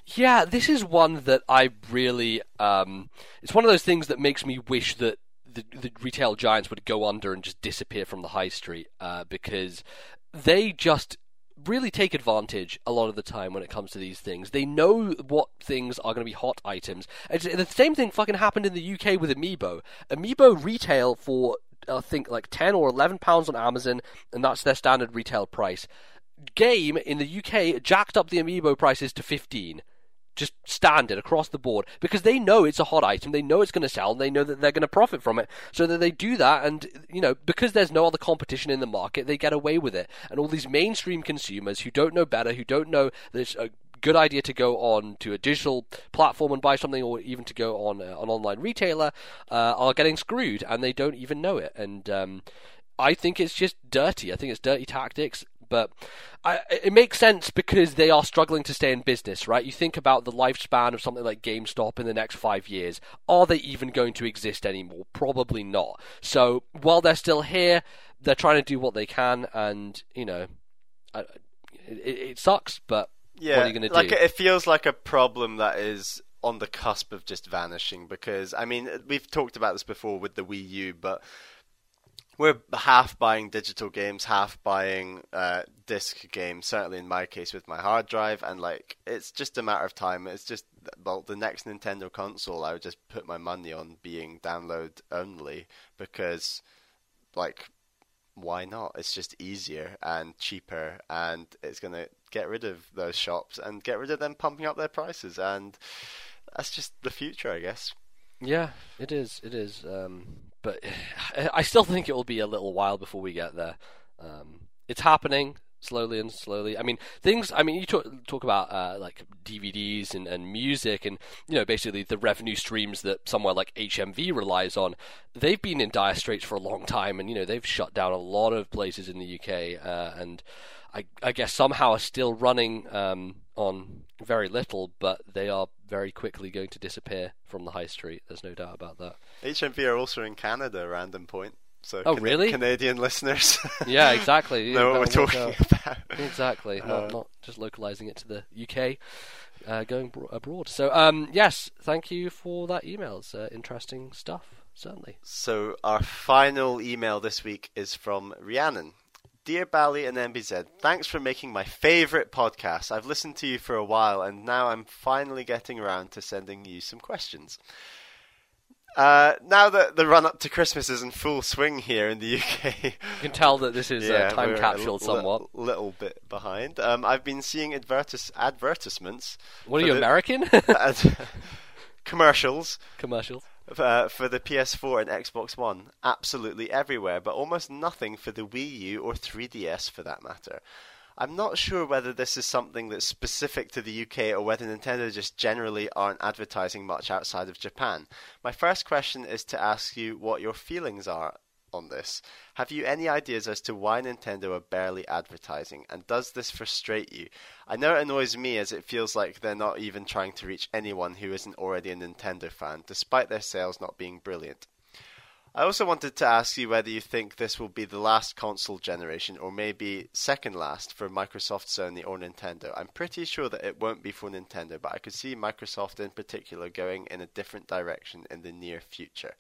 Yeah, this is one that I really... Um, it's one of those things that makes me wish that the, the retail giants would go under and just disappear from the high street, uh, because they just really take advantage a lot of the time when it comes to these things. They know what things are going to be hot items. It's, the same thing fucking happened in the U K with Amiibo. Amiibo retail for, I think, like ten or eleven pounds on Amazon, and that's their standard retail price. Game in the U K jacked up the Amiibo prices to fifteen, just standard across the board, because they know it's a hot item, they know it's going to sell, and they know that they're going to profit from it, so that they do that. And, you know, because there's no other competition in the market, they get away with it. And all these mainstream consumers who don't know better, who don't know that it's a good idea to go on to a digital platform and buy something, or even to go on an online retailer, uh, are getting screwed, and they don't even know it. And um, I think it's just dirty. I think it's dirty tactics. But I, it makes sense because they are struggling to stay in business, right? You think about the lifespan of something like GameStop in the next five years. Are they even going to exist anymore? Probably not. So while they're still here, they're trying to do what they can, and, you know, it, it sucks, but yeah, what are you going to like do? It feels like a problem that is on the cusp of just vanishing because, I mean, we've talked about this before with the Wii U, but... we're half buying digital games, half buying uh, disc games, certainly in my case with my hard drive, and like it's just a matter of time. It's just, well, the next Nintendo console I would just put my money on being download only because, like, why not? It's just easier and cheaper, and it's going to get rid of those shops and get rid of them pumping up their prices, and that's just the future, I guess. Yeah, it is, it is, um... but I still think it will be a little while before we get there. Um, it's happening, slowly and slowly. I mean, things, I mean, you talk, talk about uh, like D V Ds and, and music and, you know, basically the revenue streams that somewhere like H M V relies on. They've been in dire straits for a long time, and, you know, they've shut down a lot of places in the U K, uh, and I, I guess somehow are still running um, on very little, but they are very quickly going to disappear from the high street. There's no doubt about that. H M V are also in Canada, random point. So oh, can- really? Canadian listeners. Yeah, exactly. know what we're talking out. about. Exactly. Uh, not, not just localizing it to the U K, uh, going bro- abroad. So, um, yes, thank you for that email. It's uh, interesting stuff, certainly. So, our final email this week is from Rhiannon. Dear Bally and M B Z, thanks for making my favourite podcast. I've listened to you for a while, and now I'm finally getting around to sending you some questions. Uh, now that the run-up to Christmas is in full swing here in the U K... You can tell that this is yeah, a time capsule somewhat. A li- little bit behind. Um, I've been seeing advertis- advertisements... What, are you the, American? ad- commercials. Commercials. Uh, for the P S four and Xbox One. Absolutely everywhere, but almost nothing for the Wii U or three D S for that matter. I'm not sure whether this is something that's specific to the U K or whether Nintendo just generally aren't advertising much outside of Japan. My first question is to ask you what your feelings are on this. Have you any ideas as to why Nintendo are barely advertising, and does this frustrate you? I know it annoys me as it feels like they're not even trying to reach anyone who isn't already a Nintendo fan, despite their sales not being brilliant. I also wanted to ask you whether you think this will be the last console generation, or maybe second last, for Microsoft, Sony, or Nintendo. I'm pretty sure that it won't be for Nintendo, but I could see Microsoft in particular going in a different direction in the near future.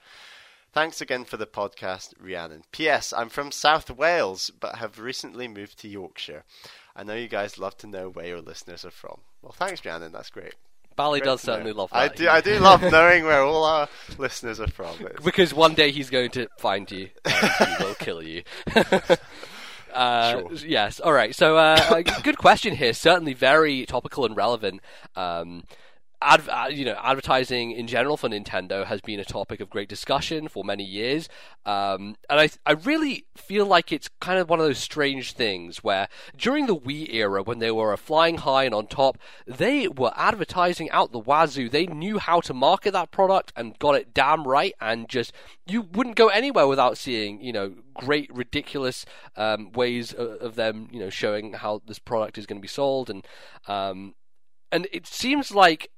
Thanks again for the podcast, Rhiannon. P S. I'm from South Wales, but have recently moved to Yorkshire. I know you guys love to know where your listeners are from. Well, thanks, Rhiannon. That's great. Bally does certainly love that. I do, I do love knowing where all our listeners are from. It's... Because one day he's going to find you and he will kill you. uh, sure. Yes, all right. So, uh, good question here. Certainly very topical and relevant. Um, Ad, uh, you know, advertising in general for Nintendo has been a topic of great discussion for many years, um, and I, I really feel like it's kind of one of those strange things where during the Wii era, when they were flying high and on top, they were advertising out the wazoo. They knew how to market that product and got it damn right, and just you wouldn't go anywhere without seeing, you know, great, ridiculous um, ways of, of them, you know, showing how this product is going to be sold, and um, and it seems like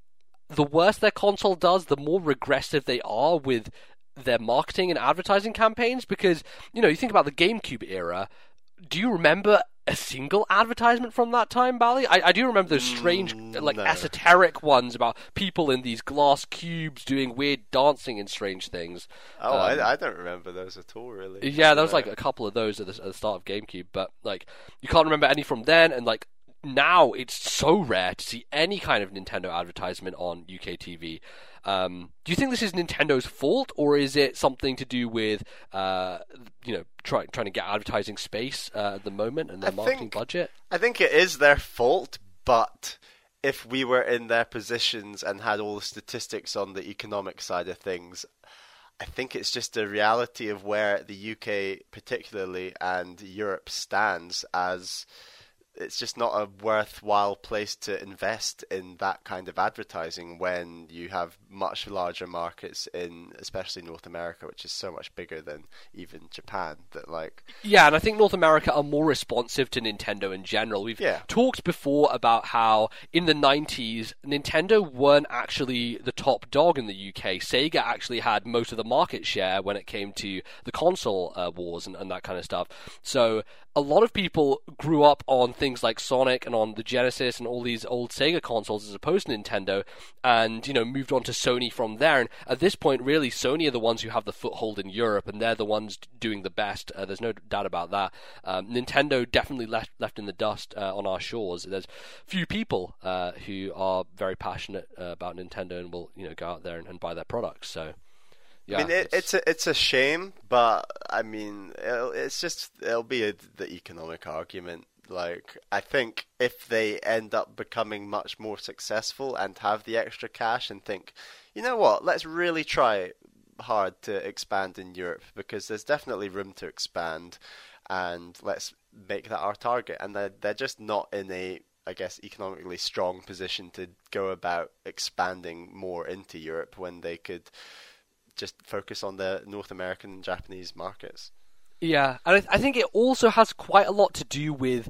the worse their console does, the more regressive they are with their marketing and advertising campaigns. Because, you know, you think about the GameCube era, do you remember a single advertisement from that time, Bally? I, I do remember those strange, mm, like, no. esoteric ones about people in these glass cubes doing weird dancing and strange things. Oh, um, I, I don't remember those at all, really. Yeah, there was, like, a couple of those at the, at the start of GameCube, but, like, you can't remember any from then, and, like, now it's so rare to see any kind of Nintendo advertisement on U K T V. Um, do you think this is Nintendo's fault, or is it something to do with uh, you know try, trying to get advertising space uh, at the moment and their I marketing think, budget? I think it is their fault, but if we were in their positions and had all the statistics on the economic side of things, I think it's just a reality of where the U K particularly and Europe stands as... It's just not a worthwhile place to invest in that kind of advertising when you have much larger markets in, especially North America, which is so much bigger than even Japan. That like, yeah, and I think North America are more responsive to Nintendo in general. We've yeah. talked before about how in the nineties, Nintendo weren't actually the top dog in the U K. Sega actually had most of the market share when it came to the console uh, wars and, and that kind of stuff. So a lot of people grew up on things Things like Sonic and on the Genesis and all these old Sega consoles as opposed to Nintendo, and you know moved on to Sony from there. And at this point, really, Sony are the ones who have the foothold in Europe, and they're the ones doing the best. Uh, there's no doubt about that. Um, Nintendo definitely left left in the dust uh, on our shores. There's few people uh, who are very passionate uh, about Nintendo and will you know go out there and, and buy their products. So. Yeah, I mean, it, it's... it's a it's a shame, but I mean, it'll, it's just it'll be a, the economic argument. Like, I think if they end up becoming much more successful and have the extra cash and think, you know what, let's really try hard to expand in Europe, because there's definitely room to expand, and let's make that our target. And they're, they're just not in a, I guess, economically strong position to go about expanding more into Europe when they could just focus on the North American and Japanese markets. Yeah, and I, th- I think it also has quite a lot to do with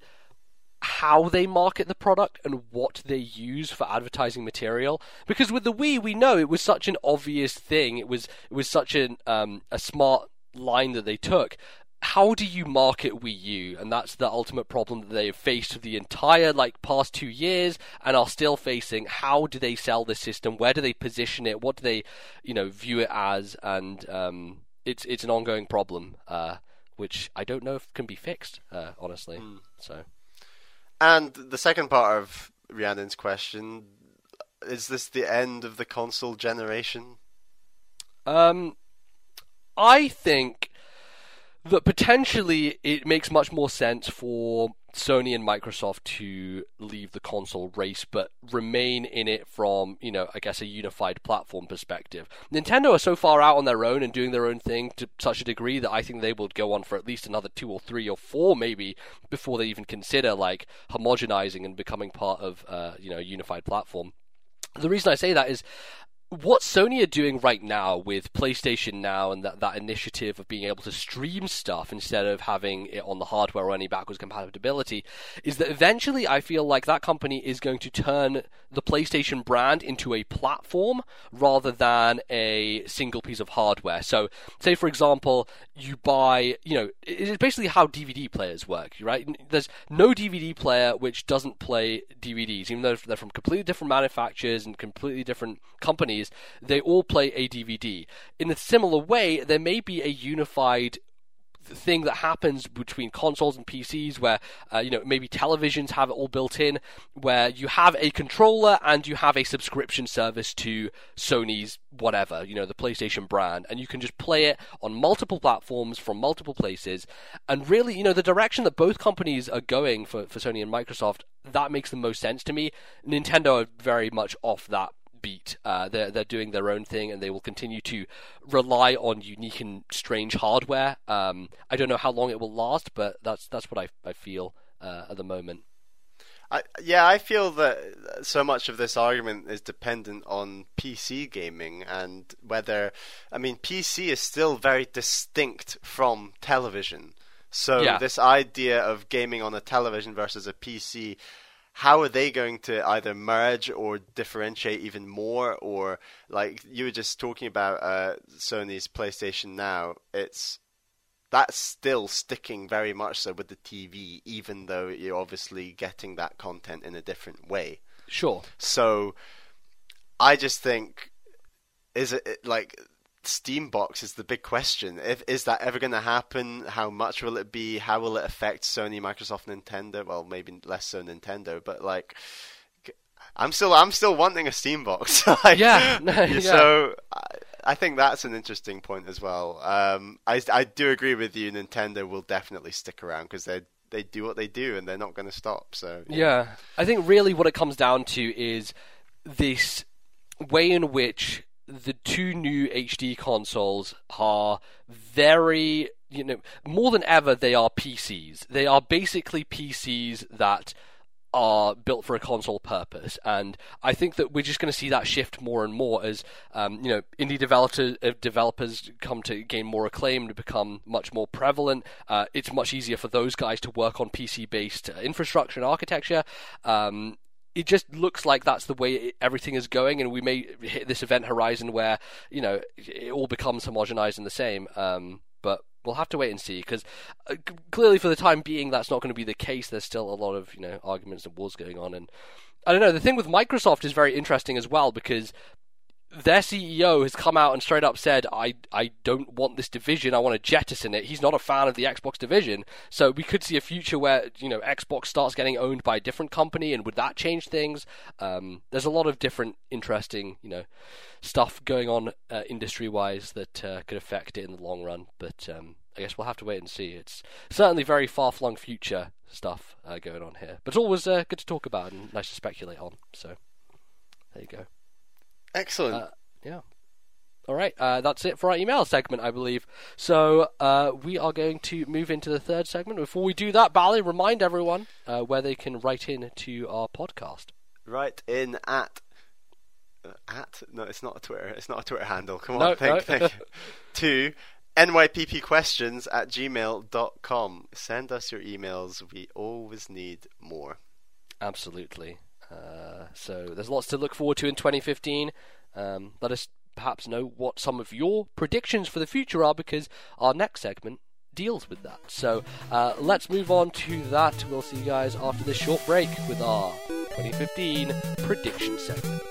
how they market the product and what they use for advertising material. Because with the Wii, we know it was such an obvious thing. It was it was such an um, a smart line that they took. How do you market Wii U? And that's the ultimate problem that they have faced for the entire like past two years and are still facing. How do they sell this system? Where do they position it? What do they, you know, view it as? And um, it's it's an ongoing problem, uh, which I don't know if can be fixed, uh, honestly. Mm. So. And the second part of Rhiannon's question, is this the end of the console generation? Um, I think that potentially it makes much more sense for Sony and Microsoft to leave the console race, but remain in it from, you know, I guess a unified platform perspective. Nintendo are so far out on their own and doing their own thing to such a degree that I think they will go on for at least another two or three or four maybe before they even consider like homogenizing and becoming part of, uh, you know, a unified platform. The reason I say that is what Sony are doing right now with PlayStation Now and that, that initiative of being able to stream stuff instead of having it on the hardware or any backwards compatibility is that eventually I feel like that company is going to turn the PlayStation brand into a platform rather than a single piece of hardware. So say, for example, you buy, you know, it's basically how D V D players work, right? There's no D V D player which doesn't play D V Ds, even though they're from completely different manufacturers and completely different companies. They all play a D V D. In a similar way, there may be a unified thing that happens between consoles and P Cs where, uh, you know, maybe televisions have it all built in, where you have a controller and you have a subscription service to Sony's whatever, you know, the PlayStation brand, and you can just play it on multiple platforms from multiple places. And really, you know, the direction that both companies are going for, for Sony and Microsoft, that makes the most sense to me. Nintendo are very much off that beat. Uh, they're, they're doing their own thing and they will continue to rely on unique and strange hardware. Um, I don't know how long it will last, but that's that's what I, I feel uh, at the moment. I, yeah, I feel that so much of this argument is dependent on P C gaming and whether... I mean, P C is still very distinct from television. So yeah. This idea of gaming on a television versus a P C... How are they going to either merge or differentiate even more? Or, like, you were just talking about uh, Sony's PlayStation Now. It's that's still sticking very much so with the T V, even though you're obviously getting that content in a different way. Sure. So, I just think, is it, like... Steambox is the big question. If is that ever going to happen? How much will it be? How will it affect Sony, Microsoft, Nintendo? Well, maybe less so Nintendo, but like, I'm still I'm still wanting a Steambox. like, yeah. yeah. So I, I think that's an interesting point as well. Um, I I do agree with you. Nintendo will definitely stick around because they they do what they do and they're not going to stop. So yeah. yeah, I think really what it comes down to is this way in which the two new H D consoles are very, you know, more than ever, they are P Cs. They are basically P Cs that are built for a console purpose. And I think that we're just going to see that shift more and more as, um, you know, indie developers, uh, developers come to gain more acclaim, to become much more prevalent. Uh, it's much easier for those guys to work on P C-based infrastructure and architecture. Um, It just looks like that's the way everything is going, and we may hit this event horizon where, you know, it all becomes homogenized and the same. Um, but we'll have to wait and see, because clearly for the time being, that's not going to be the case. There's still a lot of, you know, arguments and wars going on. And I don't know, the thing with Microsoft is very interesting as well, because their C E O has come out and straight up said, I, I don't want this division, I want to jettison it. He's not a fan of the Xbox division. So we could see a future where, you know, Xbox starts getting owned by a different company, and would that change things? Um, there's a lot of different interesting, you know, stuff going on uh, industry-wise that uh, could affect it in the long run. But um, I guess we'll have to wait and see. It's certainly very far-flung future stuff uh, going on here. But it's always uh, good to talk about and nice to speculate on. So there you go. Excellent. Uh, yeah. All right, uh, that's it for our email segment, I believe. So uh, we are going to move into the third segment. Before we do that, Bally, remind everyone uh, where they can write in to our podcast. Write in at... Uh, at? No, it's not a Twitter. It's not a Twitter handle. Come on, no, think, no. think. To N Y P P questions at gmail dot com. Send us your emails. We always need more. Absolutely. Uh, so there's lots to look forward to in twenty fifteen. Um, let us... perhaps know what some of your predictions for the future are, because our next segment deals with that. So uh, let's move on to that. We'll see you guys after this short break with our twenty fifteen prediction segment.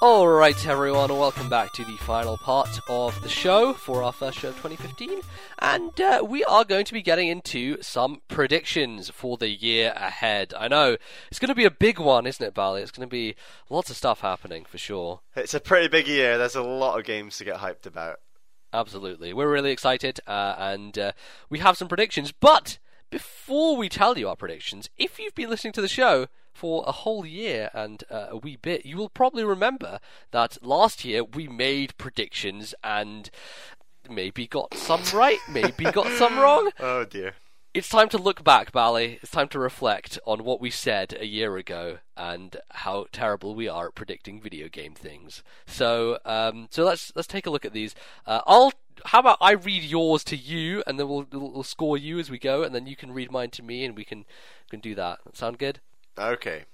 Alright everyone, welcome back to the final part of the show for our first show of twenty fifteen, and uh, we are going to be getting into some predictions for the year ahead. I know, it's going to be a big one, isn't it, Bally? It's going to be lots of stuff happening for sure. It's a pretty big year, there's a lot of games to get hyped about. Absolutely, we're really excited, uh, and uh, we have some predictions, but before we tell you our predictions, if you've been listening to the show for a whole year and uh, a wee bit, you will probably remember that last year we made predictions and maybe got some right, maybe got some wrong. Oh dear. It's time to look back, Bally. It's time to reflect on what we said a year ago and how terrible we are at predicting video game things. So, um, so let's let's take a look at these. Uh, I'll how about I read yours to you, and then we'll we'll score you as we go, and then you can read mine to me, and we can can do that. That sound good? Okay.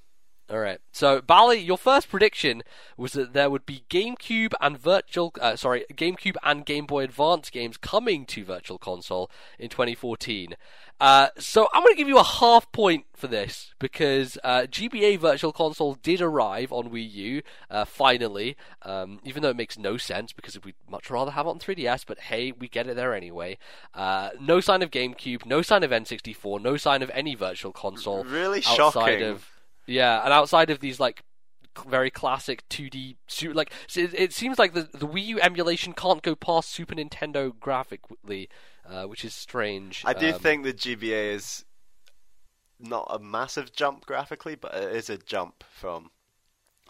Alright. So, Bally, your first prediction was that there would be GameCube and Virtual... Uh, sorry, GameCube and Game Boy Advance games coming to Virtual Console in twenty fourteen. Uh, so, I'm going to give you a half point for this, because uh, G B A Virtual Console did arrive on Wii U, uh, finally, um, even though it makes no sense, because we'd much rather have it on three D S, but hey, we get it there anyway. Uh, no sign of GameCube, no sign of N sixty-four, no sign of any Virtual Console. Really shocking. Of... Yeah, and outside of these, like, very classic two D... like It, it seems like the, the Wii U emulation can't go past Super Nintendo graphically, uh, which is strange. I do um, think the G B A is not a massive jump graphically, but it is a jump from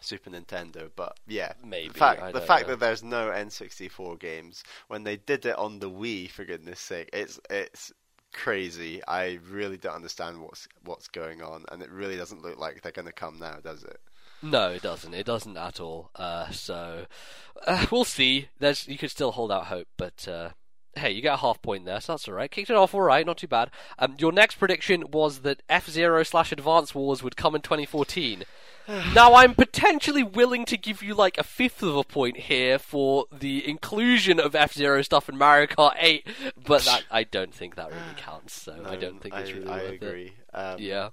Super Nintendo. But, yeah, maybe the fact, the fact that there's no N sixty-four games, when they did it on the Wii, for goodness sake, it's it's... crazy. I really don't understand what's what's going on, and it really doesn't look like they're going to come now, does it? No, it doesn't. It doesn't at all. Uh, so uh, we'll see. There's you could still hold out hope, but uh, hey, you get a half point there, so that's all right. Kicked it off all right, not too bad. Um, your next prediction was that F-Zero slash Advance Wars would come in twenty fourteen. Now, I'm potentially willing to give you, like, a fifth of a point here for the inclusion of F-Zero stuff in Mario Kart eight, but that, I don't think that really counts, so no, I don't think it's really I, worth I agree. It. Um, yeah.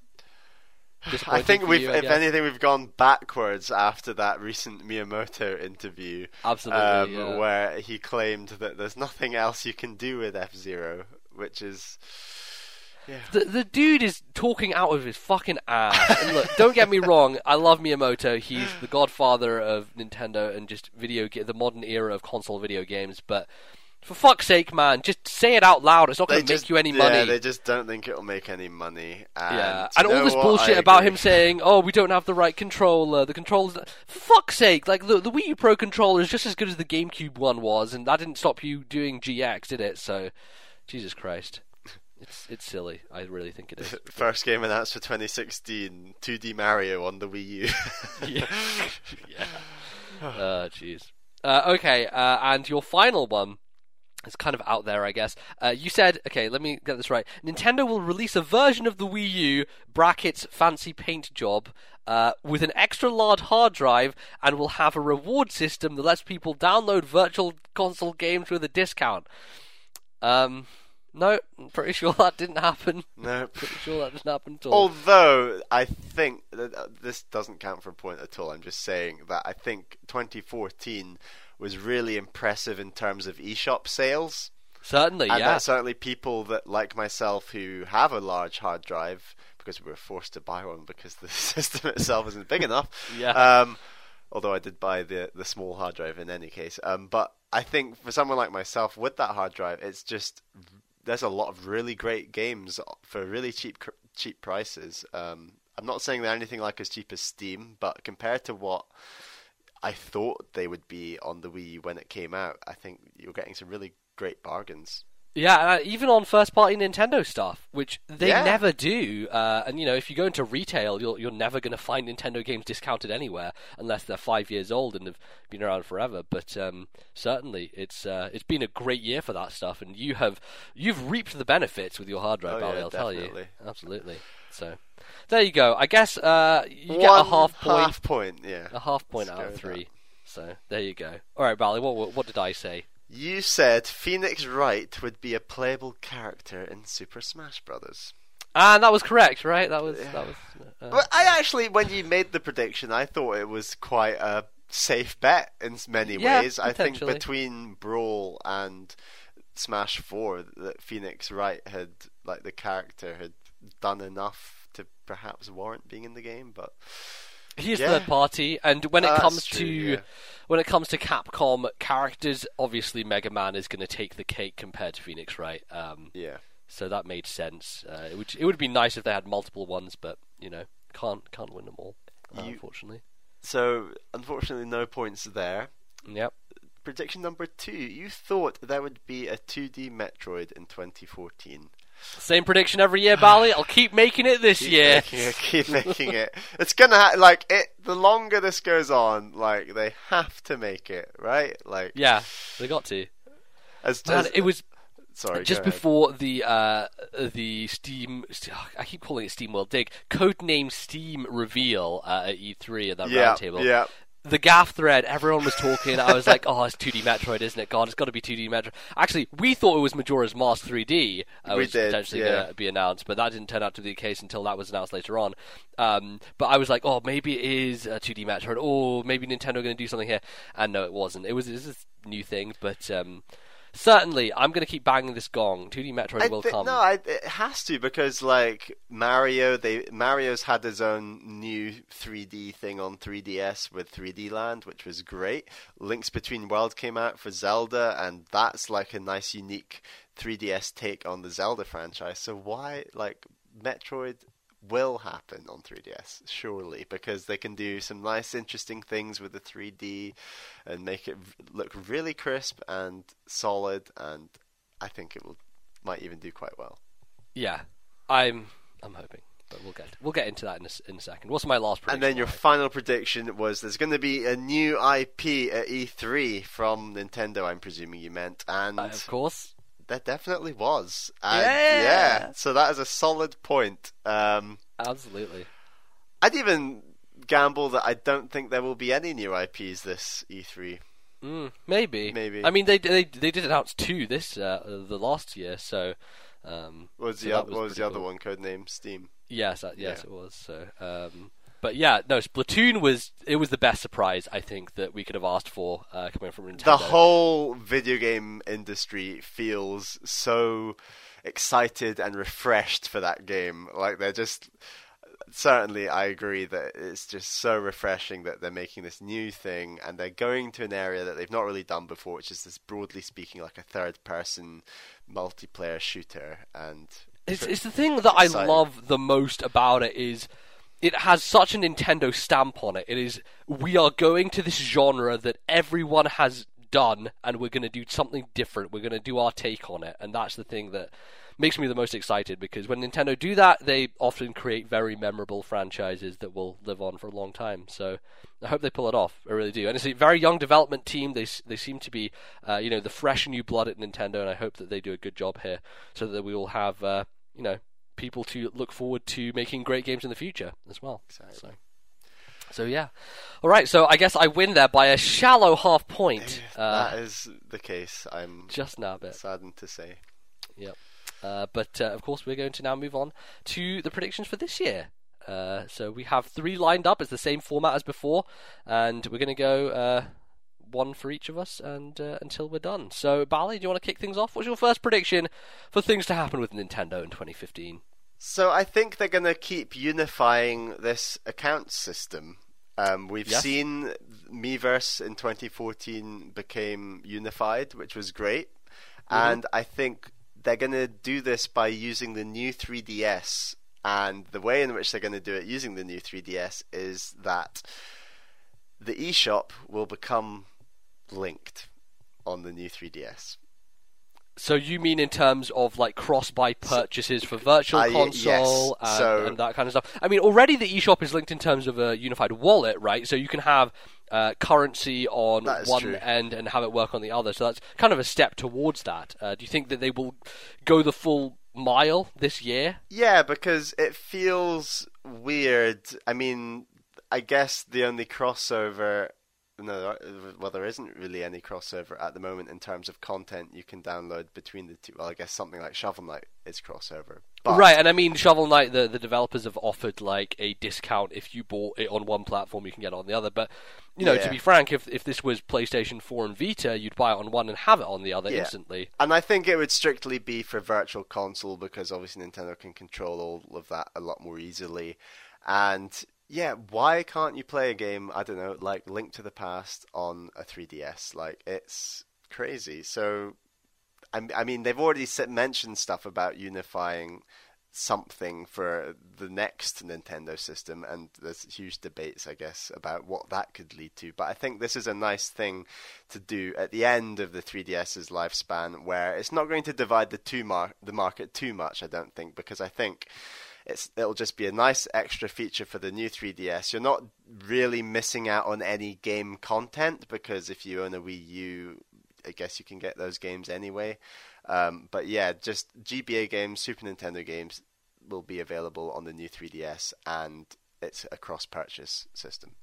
I think we've, you, I if anything, we've gone backwards after that recent Miyamoto interview. Absolutely, um, yeah. Where he claimed that there's nothing else you can do with F-Zero, which is... Yeah. The the dude is talking out of his fucking ass. And look, don't get me wrong, I love Miyamoto. He's the godfather of Nintendo and just video ge- the modern era of console video games. But for fuck's sake, man, just say it out loud. It's not going to make you any yeah, money. Yeah, they just don't think it'll make any money. And yeah, and all this bullshit about him saying, "Oh, we don't have the right controller. The controller's not..." For fuck's sake, like the the Wii U Pro controller is just as good as the GameCube one was, and that didn't stop you doing G X, did it? So, Jesus Christ. It's it's silly. I really think it is. First game announced for twenty sixteen, two D Mario on the Wii U. Yeah. Yeah. Oh, jeez. Uh, okay, uh, and your final one is kind of out there, I guess. Uh, you said, okay, let me get this right. Nintendo will release a version of the Wii U, brackets, fancy paint job, uh, with an extra-large hard drive, and will have a reward system that lets people download Virtual Console games with a discount. Um... No, I'm pretty sure that didn't happen. No. Pretty sure that didn't happen at all. Although, I think, this doesn't count for a point at all, I'm just saying that I think twenty fourteen was really impressive in terms of eShop sales. Certainly, and yeah. And that certainly people that, like myself, who have a large hard drive, because we were forced to buy one because the system itself isn't big enough. Yeah. Um, although I did buy the, the small hard drive in any case. Um, but I think for someone like myself with that hard drive, it's just... there's a lot of really great games for really cheap cheap prices. Um, I'm not saying they're anything like as cheap as Steam, but compared to what I thought they would be on the Wii U when it came out, I think you're getting some really great bargains. Yeah, and even on first-party Nintendo stuff, which they yeah. never do. Uh, and, you know, if you go into retail, you're, you're never going to find Nintendo games discounted anywhere unless they're five years old and have been around forever. But um, certainly, it's uh, it's been a great year for that stuff, and you have, you've reaped the benefits with your hard drive, oh, Bally, yeah, I'll definitely. tell you. Absolutely. So, there you go. I guess uh, you One get a half point. half point, yeah. A half point Let's out of three. So, there you go. All right, Bally, what, what, what did I say? You said Phoenix Wright would be a playable character in Super Smash Bros. And that was correct, right? That was... Yeah. That was uh, well, I actually, when you made the prediction, I thought it was quite a safe bet in many yeah, ways. I think between Brawl and Smash four, that Phoenix Wright had, like, the character had done enough to perhaps warrant being in the game, but... He's yeah. third party, and when it oh, comes true, to yeah. when it comes to Capcom characters, obviously Mega Man is going to take the cake compared to Phoenix Wright. Um, yeah, so that made sense. Uh, it would it would be nice if they had multiple ones, but you know, can't can't win them all, uh, you, unfortunately. So unfortunately, no points there. Yep. Prediction number two: you thought there would be a two D Metroid in twenty fourteen. Same prediction every year, Bally. I'll keep making it this keep year. Making it, keep making it. It's gonna ha- like it. The longer this goes on, like they have to make it, right? Like yeah, they got to. As, Man, as, it was sorry just before the uh, the Steam. I keep calling it Steam World Dig. Codename Steam reveal uh, at E three at that yeah, roundtable. Yeah. The G A F thread, everyone was talking. I was like, oh, it's two D Metroid, isn't it? God, it's got to be two D Metroid. Actually, we thought it was Majora's Mask three D, uh, which was potentially yeah. going to be announced, but that didn't turn out to be the case until that was announced later on. Um, but I was like, oh, maybe it is a two D Metroid. Oh, maybe Nintendo are going to do something here. And no, it wasn't. It was, it was this new thing, but... Um, certainly, I'm going to keep banging this gong. two D Metroid I will th- come. No, I, it has to, because like Mario, they Mario's had his own new three D thing on three D S with three D Land, which was great. Links Between Worlds came out for Zelda, and that's like a nice, unique three D S take on the Zelda franchise. So why, like, Metroid will happen on three D S, surely, because they can do some nice, interesting things with the three D and make it look really crisp and solid, and I think it will might even do quite well. Yeah, I'm I'm hoping, but we'll get we'll get into that in a, in a second. What's my last prediction? And then your final prediction was there's going to be a new I P at E three from Nintendo, I'm presuming you meant, and uh, of course. There definitely was. And yeah! yeah. So that is a solid point. Um, Absolutely. I'd even gamble that I don't think there will be any new I Ps this E three. Mm, maybe. Maybe. I mean, they they they did announce two this uh, the last year, so... Um, what was so the, was what was the cool. other one? Codename Steam. Yes, that, yes yeah. it was. So, um, but yeah, no, Splatoon was... It was the best surprise, I think, that we could have asked for uh, coming from Nintendo. The whole video game industry feels so excited and refreshed for that game. Like, they're just... Certainly, I agree that it's just so refreshing that they're making this new thing, and they're going to an area that they've not really done before, which is this, broadly speaking, like a third-person multiplayer shooter. And It's, it's the thing that exciting. I love the most about it is... It has such a Nintendo stamp on it. It is, we are going to this genre that everyone has done, and we're going to do something different. We're going to do our take on it. And that's the thing that makes me the most excited, because when Nintendo do that, they often create very memorable franchises that will live on for a long time. So I hope they pull it off. I really do. And it's a very young development team. They they seem to be, uh, you know, the fresh new blood at Nintendo, and I hope that they do a good job here so that we will have, uh, you know, people to look forward to making great games in the future as well. Exactly. So, so yeah. All right. So I guess I win there by a shallow half point. That uh, is the case. I'm just now a bit saddened to say. Yep. Uh, but, uh, of course, we're going to now move on to the predictions for this year. Uh, so we have three lined up. It's the same format as before. And we're going to go uh, one for each of us and uh, until we're done. So, Bally, do you want to kick things off? What's your first prediction for things to happen with Nintendo in twenty fifteen? So I think they're going to keep unifying this account system. Um, we've yes. seen Miiverse in twenty fourteen became unified, which was great. Mm-hmm. And I think they're going to do this by using the new three D S. And the way in which they're going to do it using the new three D S is that the eShop will become linked on the new three D S. So you mean in terms of like cross-buy purchases for Virtual uh, Console yes. and, so, and that kind of stuff? I mean, already the eShop is linked in terms of a unified wallet, right? So you can have uh, currency on one true. end and have it work on the other. So that's kind of a step towards that. Uh, do you think that they will go the full mile this year? Yeah, because it feels weird. I mean, I guess the only crossover... No, well, there isn't really any crossover at the moment in terms of content you can download between the two. Well, I guess something like Shovel Knight is crossover. But... Right, and I mean, Shovel Knight, the, the developers have offered, like, a discount. If you bought it on one platform, you can get it on the other. But, you know, yeah. to be frank, if if this was PlayStation four and Vita, you'd buy it on one and have it on the other yeah. instantly. And I think it would strictly be for Virtual Console, because obviously Nintendo can control all of that a lot more easily. And... yeah, why can't you play a game, I don't know, like Link to the Past on a three D S? Like, it's crazy. So, I, I mean, they've already mentioned stuff about unifying something for the next Nintendo system, and there's huge debates, I guess, about what that could lead to. But I think this is a nice thing to do at the end of the three D S's lifespan, where it's not going to divide the, two mar- the market too much, I don't think, because I think... It's, it'll just be a nice extra feature for the new three D S. You're not really missing out on any game content, because if you own a Wii U, I guess you can get those games anyway. Um, but yeah, just G B A games, Super Nintendo games will be available on the new three D S, and it's a cross-purchase system.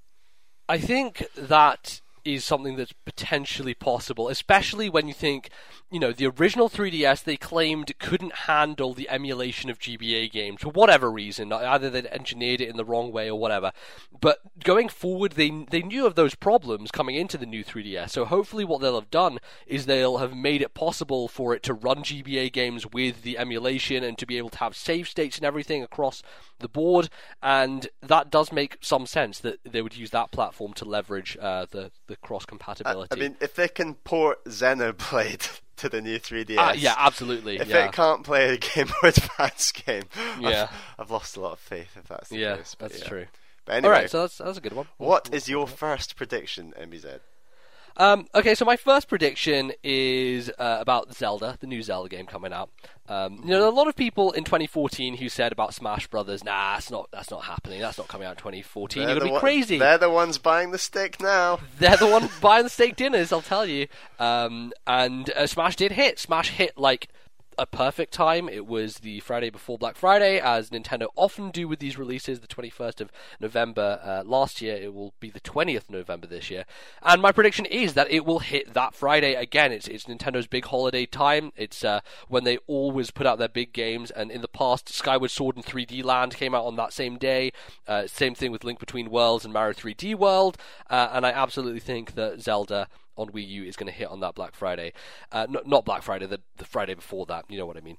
I think that... is something that's potentially possible, especially when you think, you know, the original three D S, they claimed couldn't handle the emulation of G B A games for whatever reason. Either they'd engineered it in the wrong way or whatever. But going forward, they they knew of those problems coming into the new three D S. So hopefully what they'll have done is they'll have made it possible for it to run G B A games with the emulation and to be able to have save states and everything across the board. And that does make some sense that they would use that platform to leverage uh, the the cross-compatibility. I, I mean, if they can port Xenoblade to the new three D S... Uh, yeah, absolutely. If yeah. it can't play a Game Boy Advance game, yeah. I've, I've lost a lot of faith if that's the yeah, case. But that's yeah, that's true. But anyway... Alright, so that's, that's a good one. What is your first prediction, M B Z? Um, okay, so my first prediction is uh, about Zelda, the new Zelda game coming out. Um, you know, a lot of people in twenty fourteen who said about Smash Bros., nah, that's not that's not happening. That's not coming out in twenty fourteen. They're You're gonna be one, crazy. They're the ones buying the steak now. They're the ones buying the steak dinners, I'll tell you. Um, and uh, Smash did hit. Smash hit like a perfect time. It was the Friday before Black Friday, as Nintendo often do with these releases, the twenty-first of November uh, last year. It will be the twentieth of November this year. And my prediction is that it will hit that Friday again. It's it's Nintendo's big holiday time. It's uh, when they always put out their big games. And in the past, Skyward Sword and three D Land came out on that same day. Uh, same thing with Link Between Worlds and Mario three D World. Uh, and I absolutely think that Zelda... on Wii U is going to hit on that Black Friday. Uh, no, not Black Friday, the, the Friday before that. You know what I mean.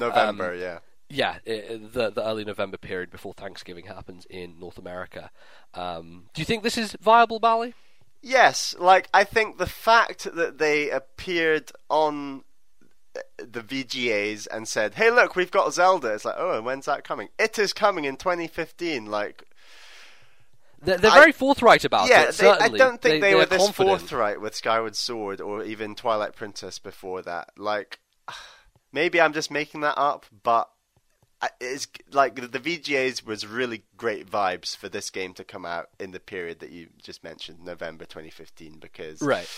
November, um, yeah. Yeah, it, the, the early November period before Thanksgiving happens in North America. Um, do you think this is viable, Bally? Yes. Like, I think the fact that they appeared on the V G As and said, hey, look, we've got Zelda. It's like, oh, and when's that coming? It is coming in twenty fifteen. Like... They're, they're very I, forthright about yeah, it, certainly. They, I don't think they, they were this confident. forthright with Skyward Sword or even Twilight Princess before that. Like, maybe I'm just making that up, but it's like the V G As was really great vibes for this game to come out in the period that you just mentioned, November twenty fifteen, because... Right.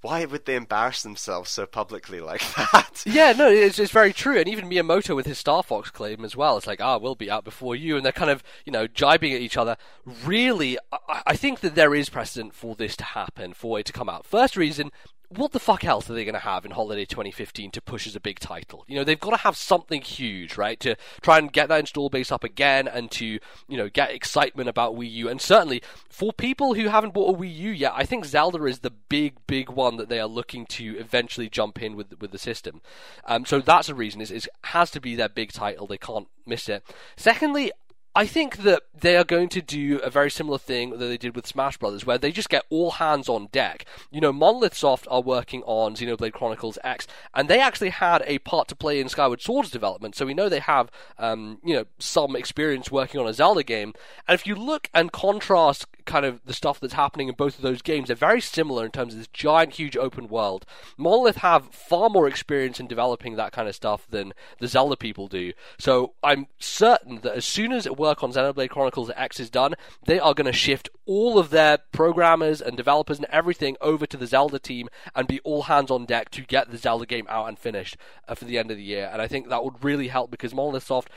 Why would they embarrass themselves so publicly like that? Yeah, no, it's, it's very true. And even Miyamoto with his Star Fox claim as well. It's like, ah, we'll be out before you. And they're kind of, you know, jibing at each other. Really, I, I think that there is precedent for this to happen, for it to come out. First reason... what the fuck else are they going to have in holiday twenty fifteen to push as a big title? You know, they've got to have something huge, right, to try and get that install base up again and to, you know, get excitement about Wii U. And certainly, for people who haven't bought a Wii U yet, I think Zelda is the big, big one that they are looking to eventually jump in with with the system. Um, so that's a reason. Is it has to be their big title. They can't miss it. Secondly, I think that they are going to do a very similar thing that they did with Smash Bros., where they just get all hands on deck. You know, Monolith Soft are working on Xenoblade Chronicles X, and they actually had a part to play in Skyward Sword's development, so we know they have, um, you know, some experience working on a Zelda game. And if you look and contrast kind of the stuff that's happening in both of those games, they're very similar in terms of this giant, huge open world. Monolith have far more experience in developing that kind of stuff than the Zelda people do. So I'm certain that as soon as it work on Xenoblade Chronicles X is done, they are going to shift all of their programmers and developers and everything over to the Zelda team and be all hands on deck to get the Zelda game out and finished uh, for the end of the year. And I think that would really help, because Monolith Soft,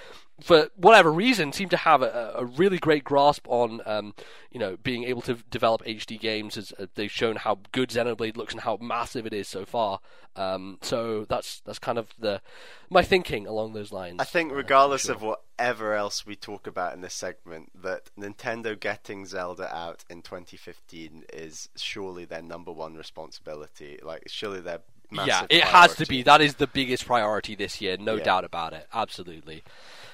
for whatever reason, seem to have a, a really great grasp on um, you know, being able to develop H D games, as they've shown how good Xenoblade looks and how massive it is so far. Um, so that's that's kind of the my thinking along those lines. I think regardless uh, I'm sure. of whatever else we talk about in this segment, that Nintendo getting Zelda out in twenty fifteen is surely their number one responsibility. Like, surely their massive yeah, it priority. Has to be. That is the biggest priority this year, no yeah. doubt about it. Absolutely.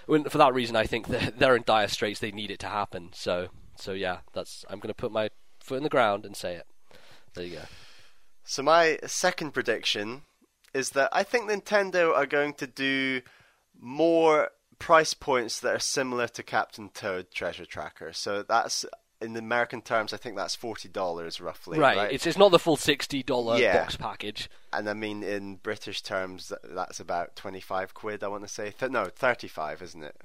When, for that reason, I think that they're in dire straits. They need it to happen. So, so yeah, that's. I'm going to put my foot in the ground and say it. There you go. So my second prediction is that I think Nintendo are going to do more price points that are similar to Captain Toad Treasure Tracker. So that's, in American terms, I think that's forty dollars roughly. Right, right? It's, it's not the full sixty dollars yeah. box package. And I mean, in British terms, that's about twenty-five quid, I want to say. Th- no, thirty-five, isn't it?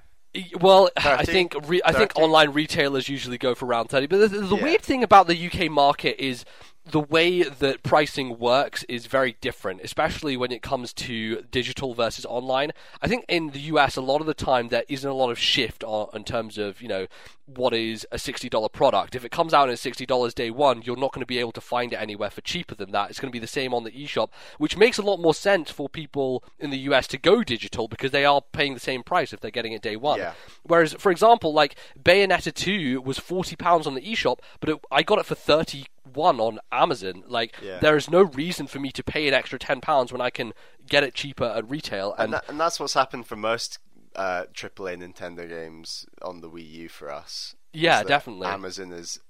Well, thirty? I think re- I think online retailers usually go for around thirty. But the, the, the yeah. weird thing about the U K market is the way that pricing works is very different, especially when it comes to digital versus online. I think in the U S, a lot of the time, there isn't a lot of shift on, in terms of, you know, what is a sixty dollars product. If it comes out at sixty dollars day one, you're not going to be able to find it anywhere for cheaper than that. It's going to be the same on the eShop, which makes a lot more sense for people in the U S to go digital, because they are paying the same price if they're getting it day one. Yeah. Whereas, for example, like Bayonetta two was forty pounds on the eShop, but it, I got it for thirty one on Amazon. Like yeah. there is no reason for me to pay an extra ten pounds when I can get it cheaper at retail. And and, that, and that's what's happened for most uh, triple A Nintendo games on the Wii U for us. Yeah, definitely. Amazon is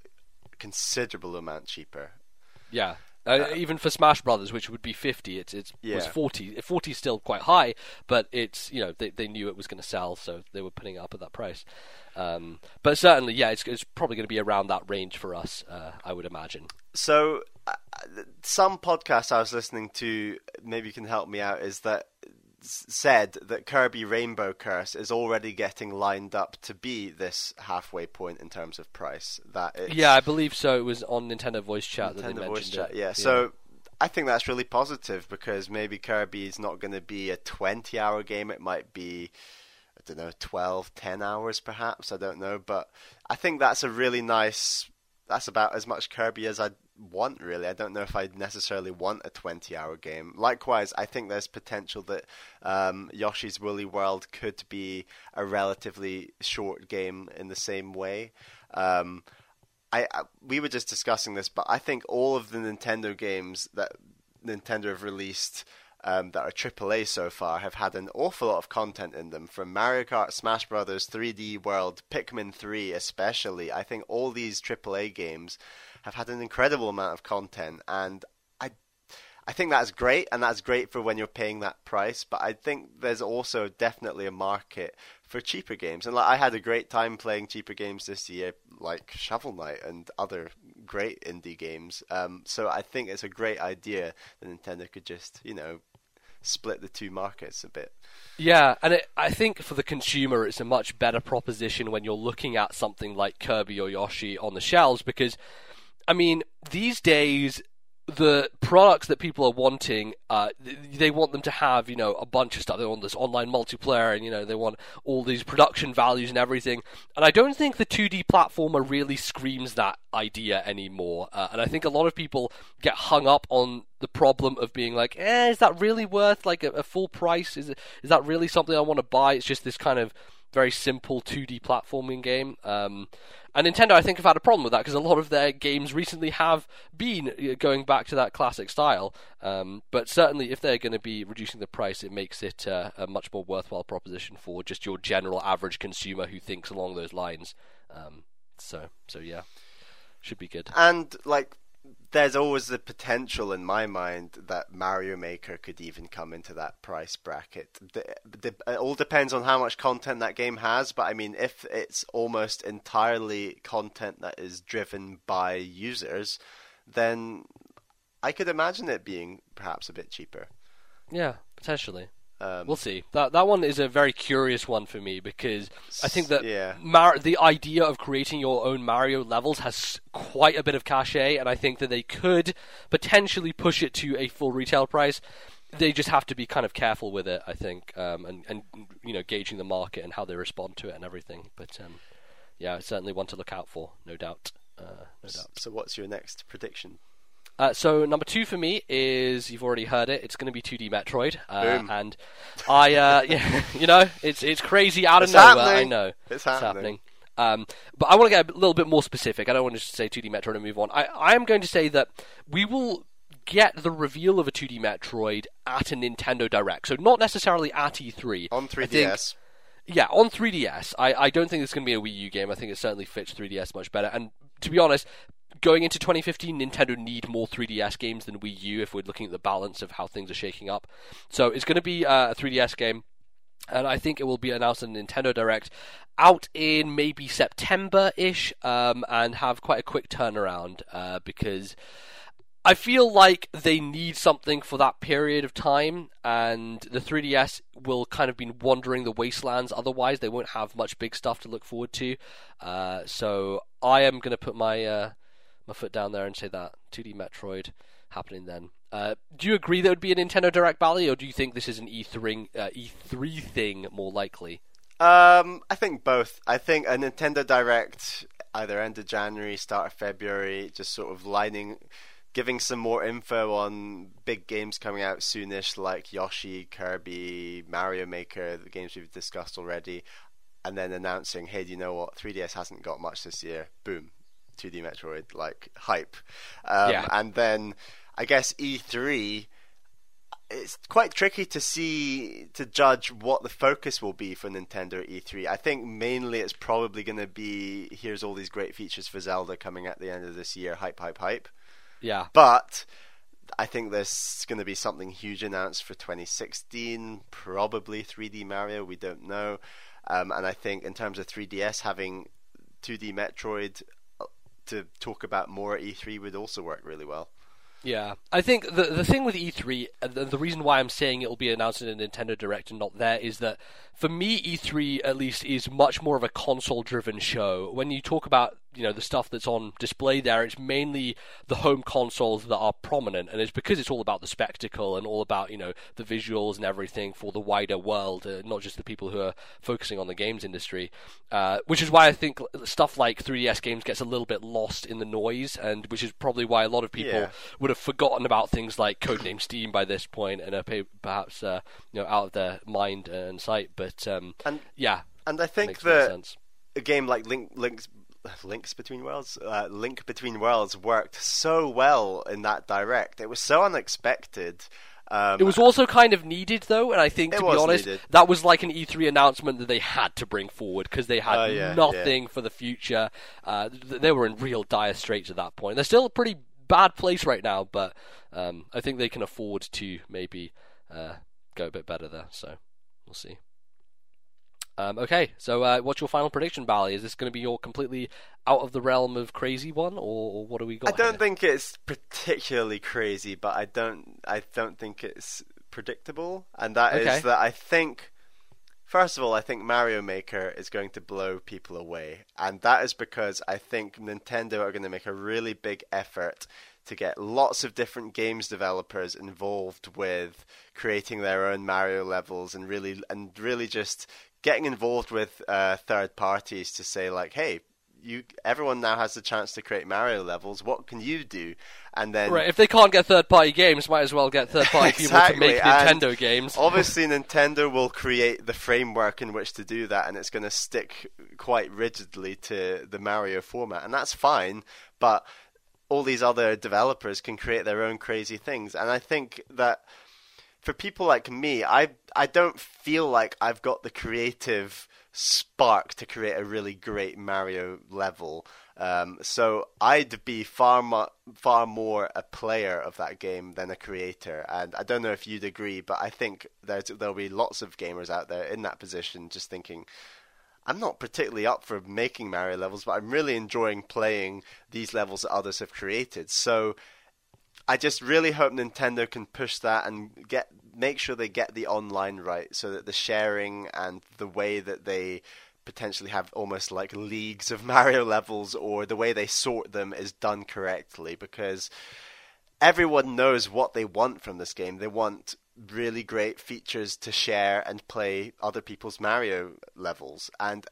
a considerable amount cheaper. Yeah. Uh, even for Smash Brothers, which would be fifty, it's it yeah. was forty. forty is still quite high, but it's, you know, they they knew it was going to sell, so they were putting it up at that price. Um, but certainly, yeah, it's it's probably going to be around that range for us, uh, I would imagine. So, uh, some podcasts I was listening to, maybe you can help me out, is that said that Kirby Rainbow Curse is already getting lined up to be this halfway point in terms of price. That it's... Yeah, I believe so. It was on Nintendo Voice Chat Nintendo that they mentioned Voice Chat, it. Yeah. yeah, so I think that's really positive, because maybe Kirby is not going to be a twenty-hour game. It might be, I don't know, twelve, ten hours perhaps. I don't know, but I think that's a really nice... That's about as much Kirby as I want, really. I don't know if I necessarily want a twenty-hour game. Likewise, I think there's potential that um, Yoshi's Woolly World could be a relatively short game in the same way. Um, I, I we were just discussing this, but I think all of the Nintendo games that Nintendo have released um, that are triple A so far have had an awful lot of content in them. From Mario Kart, Smash Bros., three D World, Pikmin three especially. I think all these triple A games have had an incredible amount of content, and I I think that's great, and that's great for when you're paying that price, but I think there's also definitely a market for cheaper games. And like, I had a great time playing cheaper games this year, like Shovel Knight and other great indie games. Um, so I think it's a great idea that Nintendo could just, you know, split the two markets a bit. Yeah, and it, I think for the consumer, it's a much better proposition when you're looking at something like Kirby or Yoshi on the shelves, because I mean, these days, the products that people are wanting, uh, they want them to have, you know, a bunch of stuff. They want this online multiplayer, and, you know, they want all these production values and everything. And I don't think the two D platformer really screams that idea anymore. Uh, and I think a lot of people get hung up on the problem of being like, eh, is that really worth, like, a, a full price? Is, it, is that really something I want to buy? It's just this kind of very simple two D platforming game. Um, and Nintendo, I think, have had a problem with that, because a lot of their games recently have been going back to that classic style. Um, but certainly, if they're going to be reducing the price, it makes it uh, a much more worthwhile proposition for just your general average consumer who thinks along those lines. Um, so, so yeah, should be good. And, like, there's always the potential in my mind that Mario Maker could even come into that price bracket. The, the, it all depends on how much content that game has, but I mean, if it's almost entirely content that is driven by users, then I could imagine it being perhaps a bit cheaper. Yeah, potentially. Um, we'll see. That that one is a very curious one for me, because I think that yeah. Mar- the idea of creating your own Mario levels has quite a bit of cachet, and I think that they could potentially push it to a full retail price. They just have to be kind of careful with it, I think, um, and, and you know, gauging the market and how they respond to it and everything. But um, yeah, it's certainly one to look out for, no doubt. Uh, no doubt. So what's your next prediction? Uh, so number two for me is, you've already heard it, it's going to be two D Metroid. Uh, and I, uh, yeah, you know, it's it's crazy out of it's nowhere, happening. I know. It's happening. It's happening. Um, but I want to get a little bit more specific. I don't want to just say two D Metroid and move on. I, I am going to say that we will get the reveal of a two D Metroid at a Nintendo Direct. So not necessarily at E three. On three D S. I think, yeah, on three D S. I, I don't think it's going to be a Wii U game. I think it certainly fits three D S much better. And to be honest, going into twenty fifteen, Nintendo need more three D S games than Wii U if we're looking at the balance of how things are shaking up. So it's going to be uh, a three D S game, and I think it will be announced in Nintendo Direct out in maybe September-ish, um, and have quite a quick turnaround, uh, because I feel like they need something for that period of time, and the three D S will kind of be wandering the wastelands otherwise. They won't have much big stuff to look forward to. Uh, so I am going to put my... Uh, my foot down there and say that two D Metroid happening then. Uh, do you agree that would be a Nintendo Direct, Bally, or do you think this is an E three uh, E three thing more likely? Um, I think both. I think a Nintendo Direct either end of January, start of February, just sort of lining, giving some more info on big games coming out soonish, like Yoshi, Kirby, Mario Maker, the games we've discussed already, and then announcing, hey, do you know what? three D S hasn't got much this year. Boom. two D Metroid, like, hype. Um, yeah. And then, I guess, E three, it's quite tricky to see, to judge what the focus will be for Nintendo E three. I think mainly it's probably going to be, here's all these great features for Zelda coming at the end of this year, hype, hype, hype. Yeah. But I think there's going to be something huge announced for twenty sixteen, probably three D Mario, we don't know. Um, and I think in terms of three D S, having two D Metroid to talk about more at E three would also work really well. Yeah, I think the the thing with E three, the, the reason why I'm saying it will be announced in a Nintendo Direct and not there, is that for me, E three at least is much more of a console-driven show. When you talk about, you know, the stuff that's on display there, it's mainly the home consoles that are prominent, and it's because it's all about the spectacle and all about, you know, the visuals and everything for the wider world, uh, not just the people who are focusing on the games industry, uh, which is why I think stuff like three D S games gets a little bit lost in the noise, and which is probably why a lot of people yeah. would have forgotten about things like Codename Steam by this point and are perhaps uh, you know, out of their mind and sight. But um, and, yeah, and I think that a game like Link Link's Links Between Worlds, uh, Link Between Worlds worked so well in that Direct. It was so unexpected. Um, it was also kind of needed, though, and I think, to be honest, needed. That was like an E three announcement that they had to bring forward, because they had oh, yeah, nothing yeah. for the future. Uh, they were in real dire straits at that point. They're still a pretty bad place right now, but um, I think they can afford to maybe uh, go a bit better there, so we'll see. Um, okay, so uh, what's your final prediction, Bally? Is this going to be your completely out of the realm of crazy one, or, or what do we got? I don't here? think it's particularly crazy, but I don't, I don't think it's predictable, and that okay. is that I think, first of all, I think Mario Maker is going to blow people away, and that is because I think Nintendo are going to make a really big effort to get lots of different games developers involved with creating their own Mario levels and really and really just getting involved with uh, third parties to say like, hey, you everyone now has the chance to create Mario levels. What can you do? And then right, if they can't get third party games, might as well get third party exactly. people to make Nintendo and games. Obviously, Nintendo will create the framework in which to do that, and it's going to stick quite rigidly to the Mario format, and that's fine. But all these other developers can create their own crazy things, and I think that for people like me, I I don't feel like I've got the creative spark to create a really great Mario level. Um, so I'd be far more, far more a player of that game than a creator. And I don't know if you'd agree, but I think there's, there'll be lots of gamers out there in that position just thinking, I'm not particularly up for making Mario levels, but I'm really enjoying playing these levels that others have created. So I just really hope Nintendo can push that and get make sure they get the online right, so that the sharing and the way that they potentially have almost like leagues of Mario levels, or the way they sort them, is done correctly, because everyone knows what they want from this game. They want really great features to share and play other people's Mario levels, and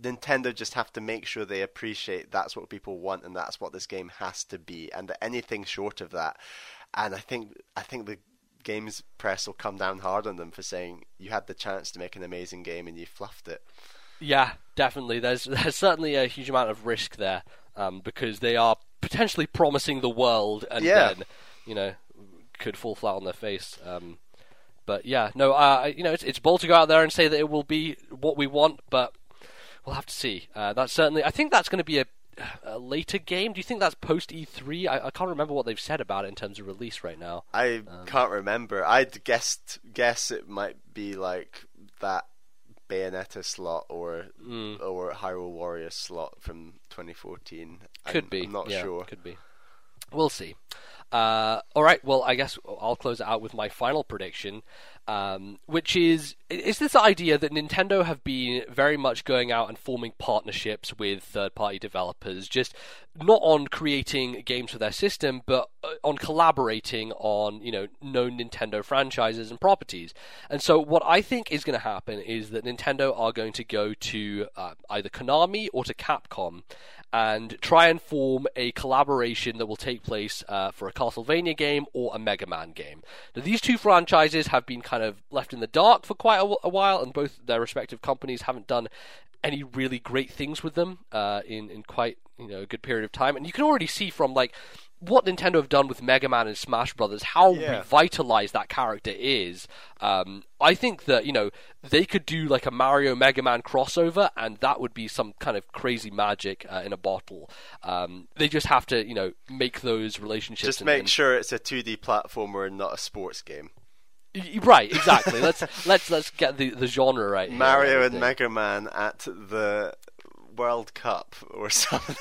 Nintendo just have to make sure they appreciate that's what people want and that's what this game has to be, and that anything short of that, and I think I think the games press will come down hard on them for saying you had the chance to make an amazing game and you fluffed it. Yeah, definitely. There's there's certainly a huge amount of risk there, um, because they are potentially promising the world and yeah. then you know could fall flat on their face. Um, but yeah, no, uh, you know it's it's bold to go out there and say that it will be what we want, but we'll have to see. Uh, that's certainly. I think that's going to be a, a later game. Do you think that's post E three? I, I can't remember what they've said about it in terms of release right now. I um, can't remember. I'd guessed guess it might be like that Bayonetta slot or mm. or Hyrule Warriors slot from twenty fourteen. Could I'm, be. I'm not yeah, sure. Could be. We'll see. Uh, all right. Well, I guess I'll close it out with my final prediction, um, which is is this idea that Nintendo have been very much going out and forming partnerships with third-party developers, just not on creating games for their system, but on collaborating on you know known Nintendo franchises and properties. And so, what I think is going to happen is that Nintendo are going to go to uh, either Konami or to Capcom and try and form a collaboration that will take place uh, for a Castlevania game or a Mega Man game. Now, these two franchises have been kind of left in the dark for quite a, w- a while, and both their respective companies haven't done any really great things with them uh, in, in quite you know a good period of time. And you can already see from like what Nintendo have done with Mega Man and Smash Bros., how yeah. revitalized that character is. Um, I think that, you know, they could do like a Mario Mega Man crossover, and that would be some kind of crazy magic uh, in a bottle. Um, they just have to, you know, make those relationships. Just and, make and... sure it's a two D platformer and not a sports game. Right, exactly. let's let's let's get the, the genre right. Mario here, and Mega Man at the World Cup or something.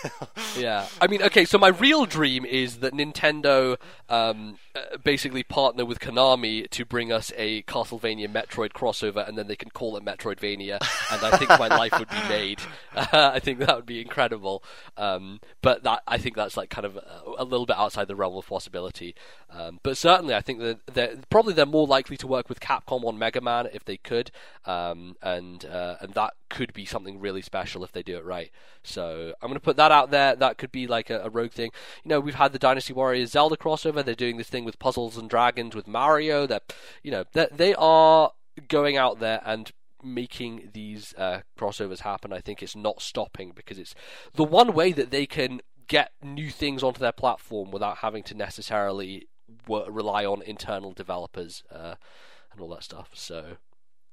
yeah, I mean, okay, so my real dream is that Nintendo um, basically partner with Konami to bring us a Castlevania Metroid crossover, and then they can call it Metroidvania, and I think my life would be made. Uh, I think that would be incredible. Um, but that, I think that's like kind of a, a little bit outside the realm of possibility. Um, but certainly, I think that they're, probably they're more likely to work with Capcom on Mega Man if they could, um, and uh, and that could be something really special if they do it right. So I'm going to put that out there. That could be like a, a rogue thing. You know, we've had the Dynasty Warriors Zelda crossover. They're doing this thing with Puzzles and Dragons with Mario. They're, you know, they're, they are going out there and making these uh, crossovers happen. I think it's not stopping, because it's the one way that they can get new things onto their platform without having to necessarily w- rely on internal developers uh, and all that stuff. So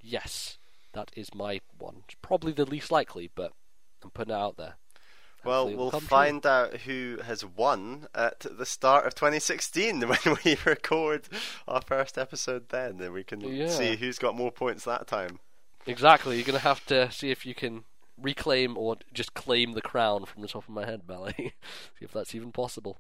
yes, that is my one. It's probably the least likely, but I'm putting it out there. Hopefully well, we'll find true. out who has won at the start of twenty sixteen when we record our first episode then, and we can yeah. see who's got more points that time. Exactly. You're going to have to see if you can reclaim or just claim the crown from the top of my head, Bally. See if that's even possible.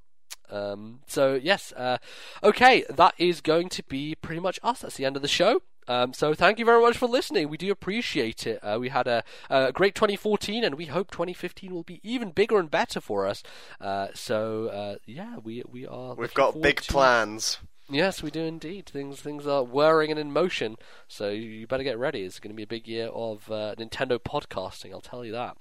Um, so, yes. Uh, okay, that is going to be pretty much us. That's the end of the show. Um, so thank you very much for listening. We do appreciate it. Uh, we had a, a great twenty fourteen, and we hope twenty fifteen will be even bigger and better for us. Uh, so uh, yeah, we we are. We've got big to... plans. Yes, we do indeed. Things things are whirring and in motion, so you better get ready. It's going to be a big year of uh, Nintendo podcasting, I'll tell you that.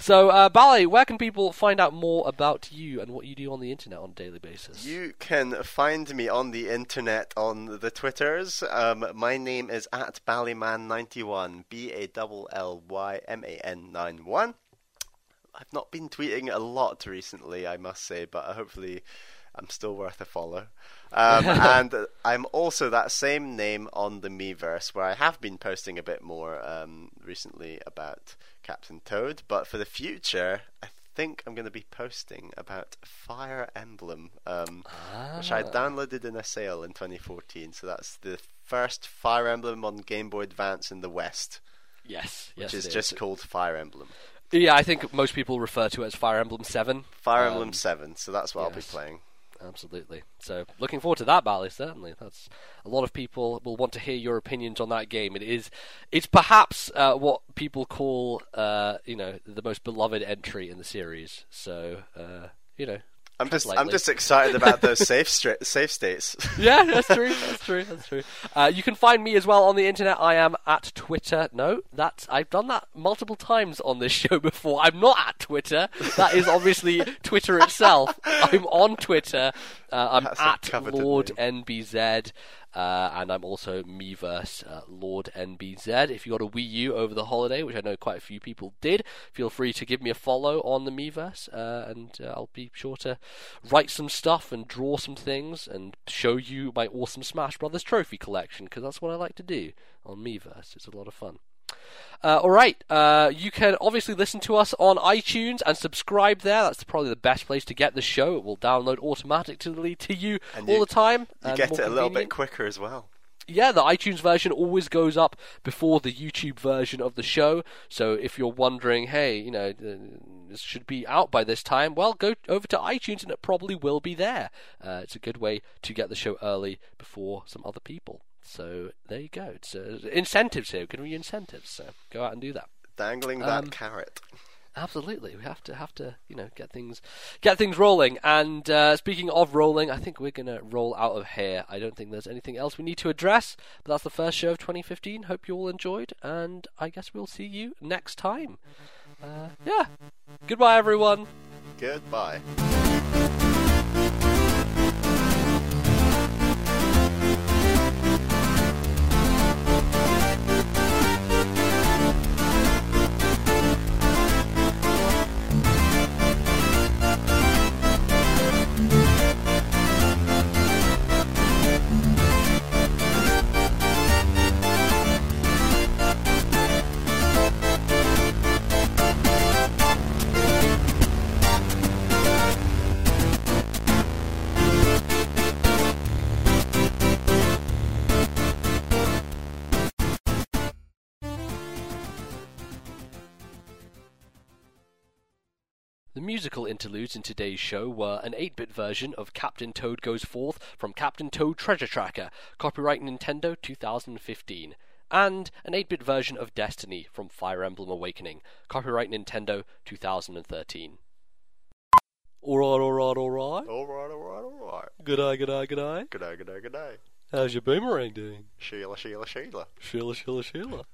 So, uh, Bally, where can people find out more about you and what you do on the internet on a daily basis? You can find me on the internet on the Twitters. Um, my name is at Ballyman ninety-one, B A L L Y M A N ninety-one. I've not been tweeting a lot recently, I must say, but hopefully I'm still worth a follow. Um, and I'm also that same name on the Miiverse, where I have been posting a bit more um, recently about Captain Toad. But for the future, I think I'm going to be posting about Fire Emblem, um, ah. which I downloaded in a sale in twenty fourteen. So that's the first Fire Emblem on Game Boy Advance in the West. Yes. Which yes, is just is. called Fire Emblem. Yeah, I think most people refer to it as Fire Emblem seven. Fire um, Emblem seven, so that's what yes. I'll be playing. Absolutely. So, looking forward to that, Bally, certainly. That's a lot of people will want to hear your opinions on that game. It is, it's perhaps uh, what people call, uh, you know, the most beloved entry in the series. So, uh, you know, I'm just, lightly. I'm just excited about those safe stri- safe states. Yeah, that's true. That's true. That's true. Uh, you can find me as well on the internet. I am at Twitter. No, that's I've done that multiple times on this show before. I'm not at Twitter. That is obviously Twitter itself. I'm on Twitter. Uh, I'm that's at Lord name. N B Z. Uh, and I'm also Miiverse uh, Lord N B Z. If you got a Wii U over the holiday, which I know quite a few people did, feel free to give me a follow on the Miiverse, uh, and uh, I'll be sure to write some stuff and draw some things and show you my awesome Smash Bros. Trophy collection, because that's what I like to do on Miiverse. It's a lot of fun. Uh, alright, uh, you can obviously listen to us on iTunes and subscribe there. That's probably the best place to get the show. It will download automatically to you and all you, the time. You get it convenient. A little bit quicker as well. Yeah, the iTunes version always goes up before the YouTube version of the show. So if you're wondering, hey, you know, this should be out by this time, well, go over to iTunes and it probably will be there. Uh, it's a good way to get the show early before some other people. So there you go. It's, uh, incentives here. We can re-incentives. So go out and do that. Dangling that um, carrot. Absolutely. We have to have to you know get things get things rolling. And uh, speaking of rolling, I think we're gonna roll out of here. I don't think there's anything else we need to address. But that's the first show of twenty fifteen. Hope you all enjoyed, and I guess we'll see you next time. Uh, yeah. Goodbye, everyone. Goodbye. The musical interludes in today's show were an eight-bit version of Captain Toad Goes Forth from Captain Toad Treasure Tracker, copyright Nintendo two thousand fifteen, and an eight-bit version of Destiny from Fire Emblem Awakening, copyright Nintendo two thousand thirteen. Alright, alright, alright. Alright, alright, alright. G'day, g'day, g'day. G'day, g'day, g'day. How's your boomerang doing? Sheila, Sheila, Sheila. Sheila, Sheila, Sheila.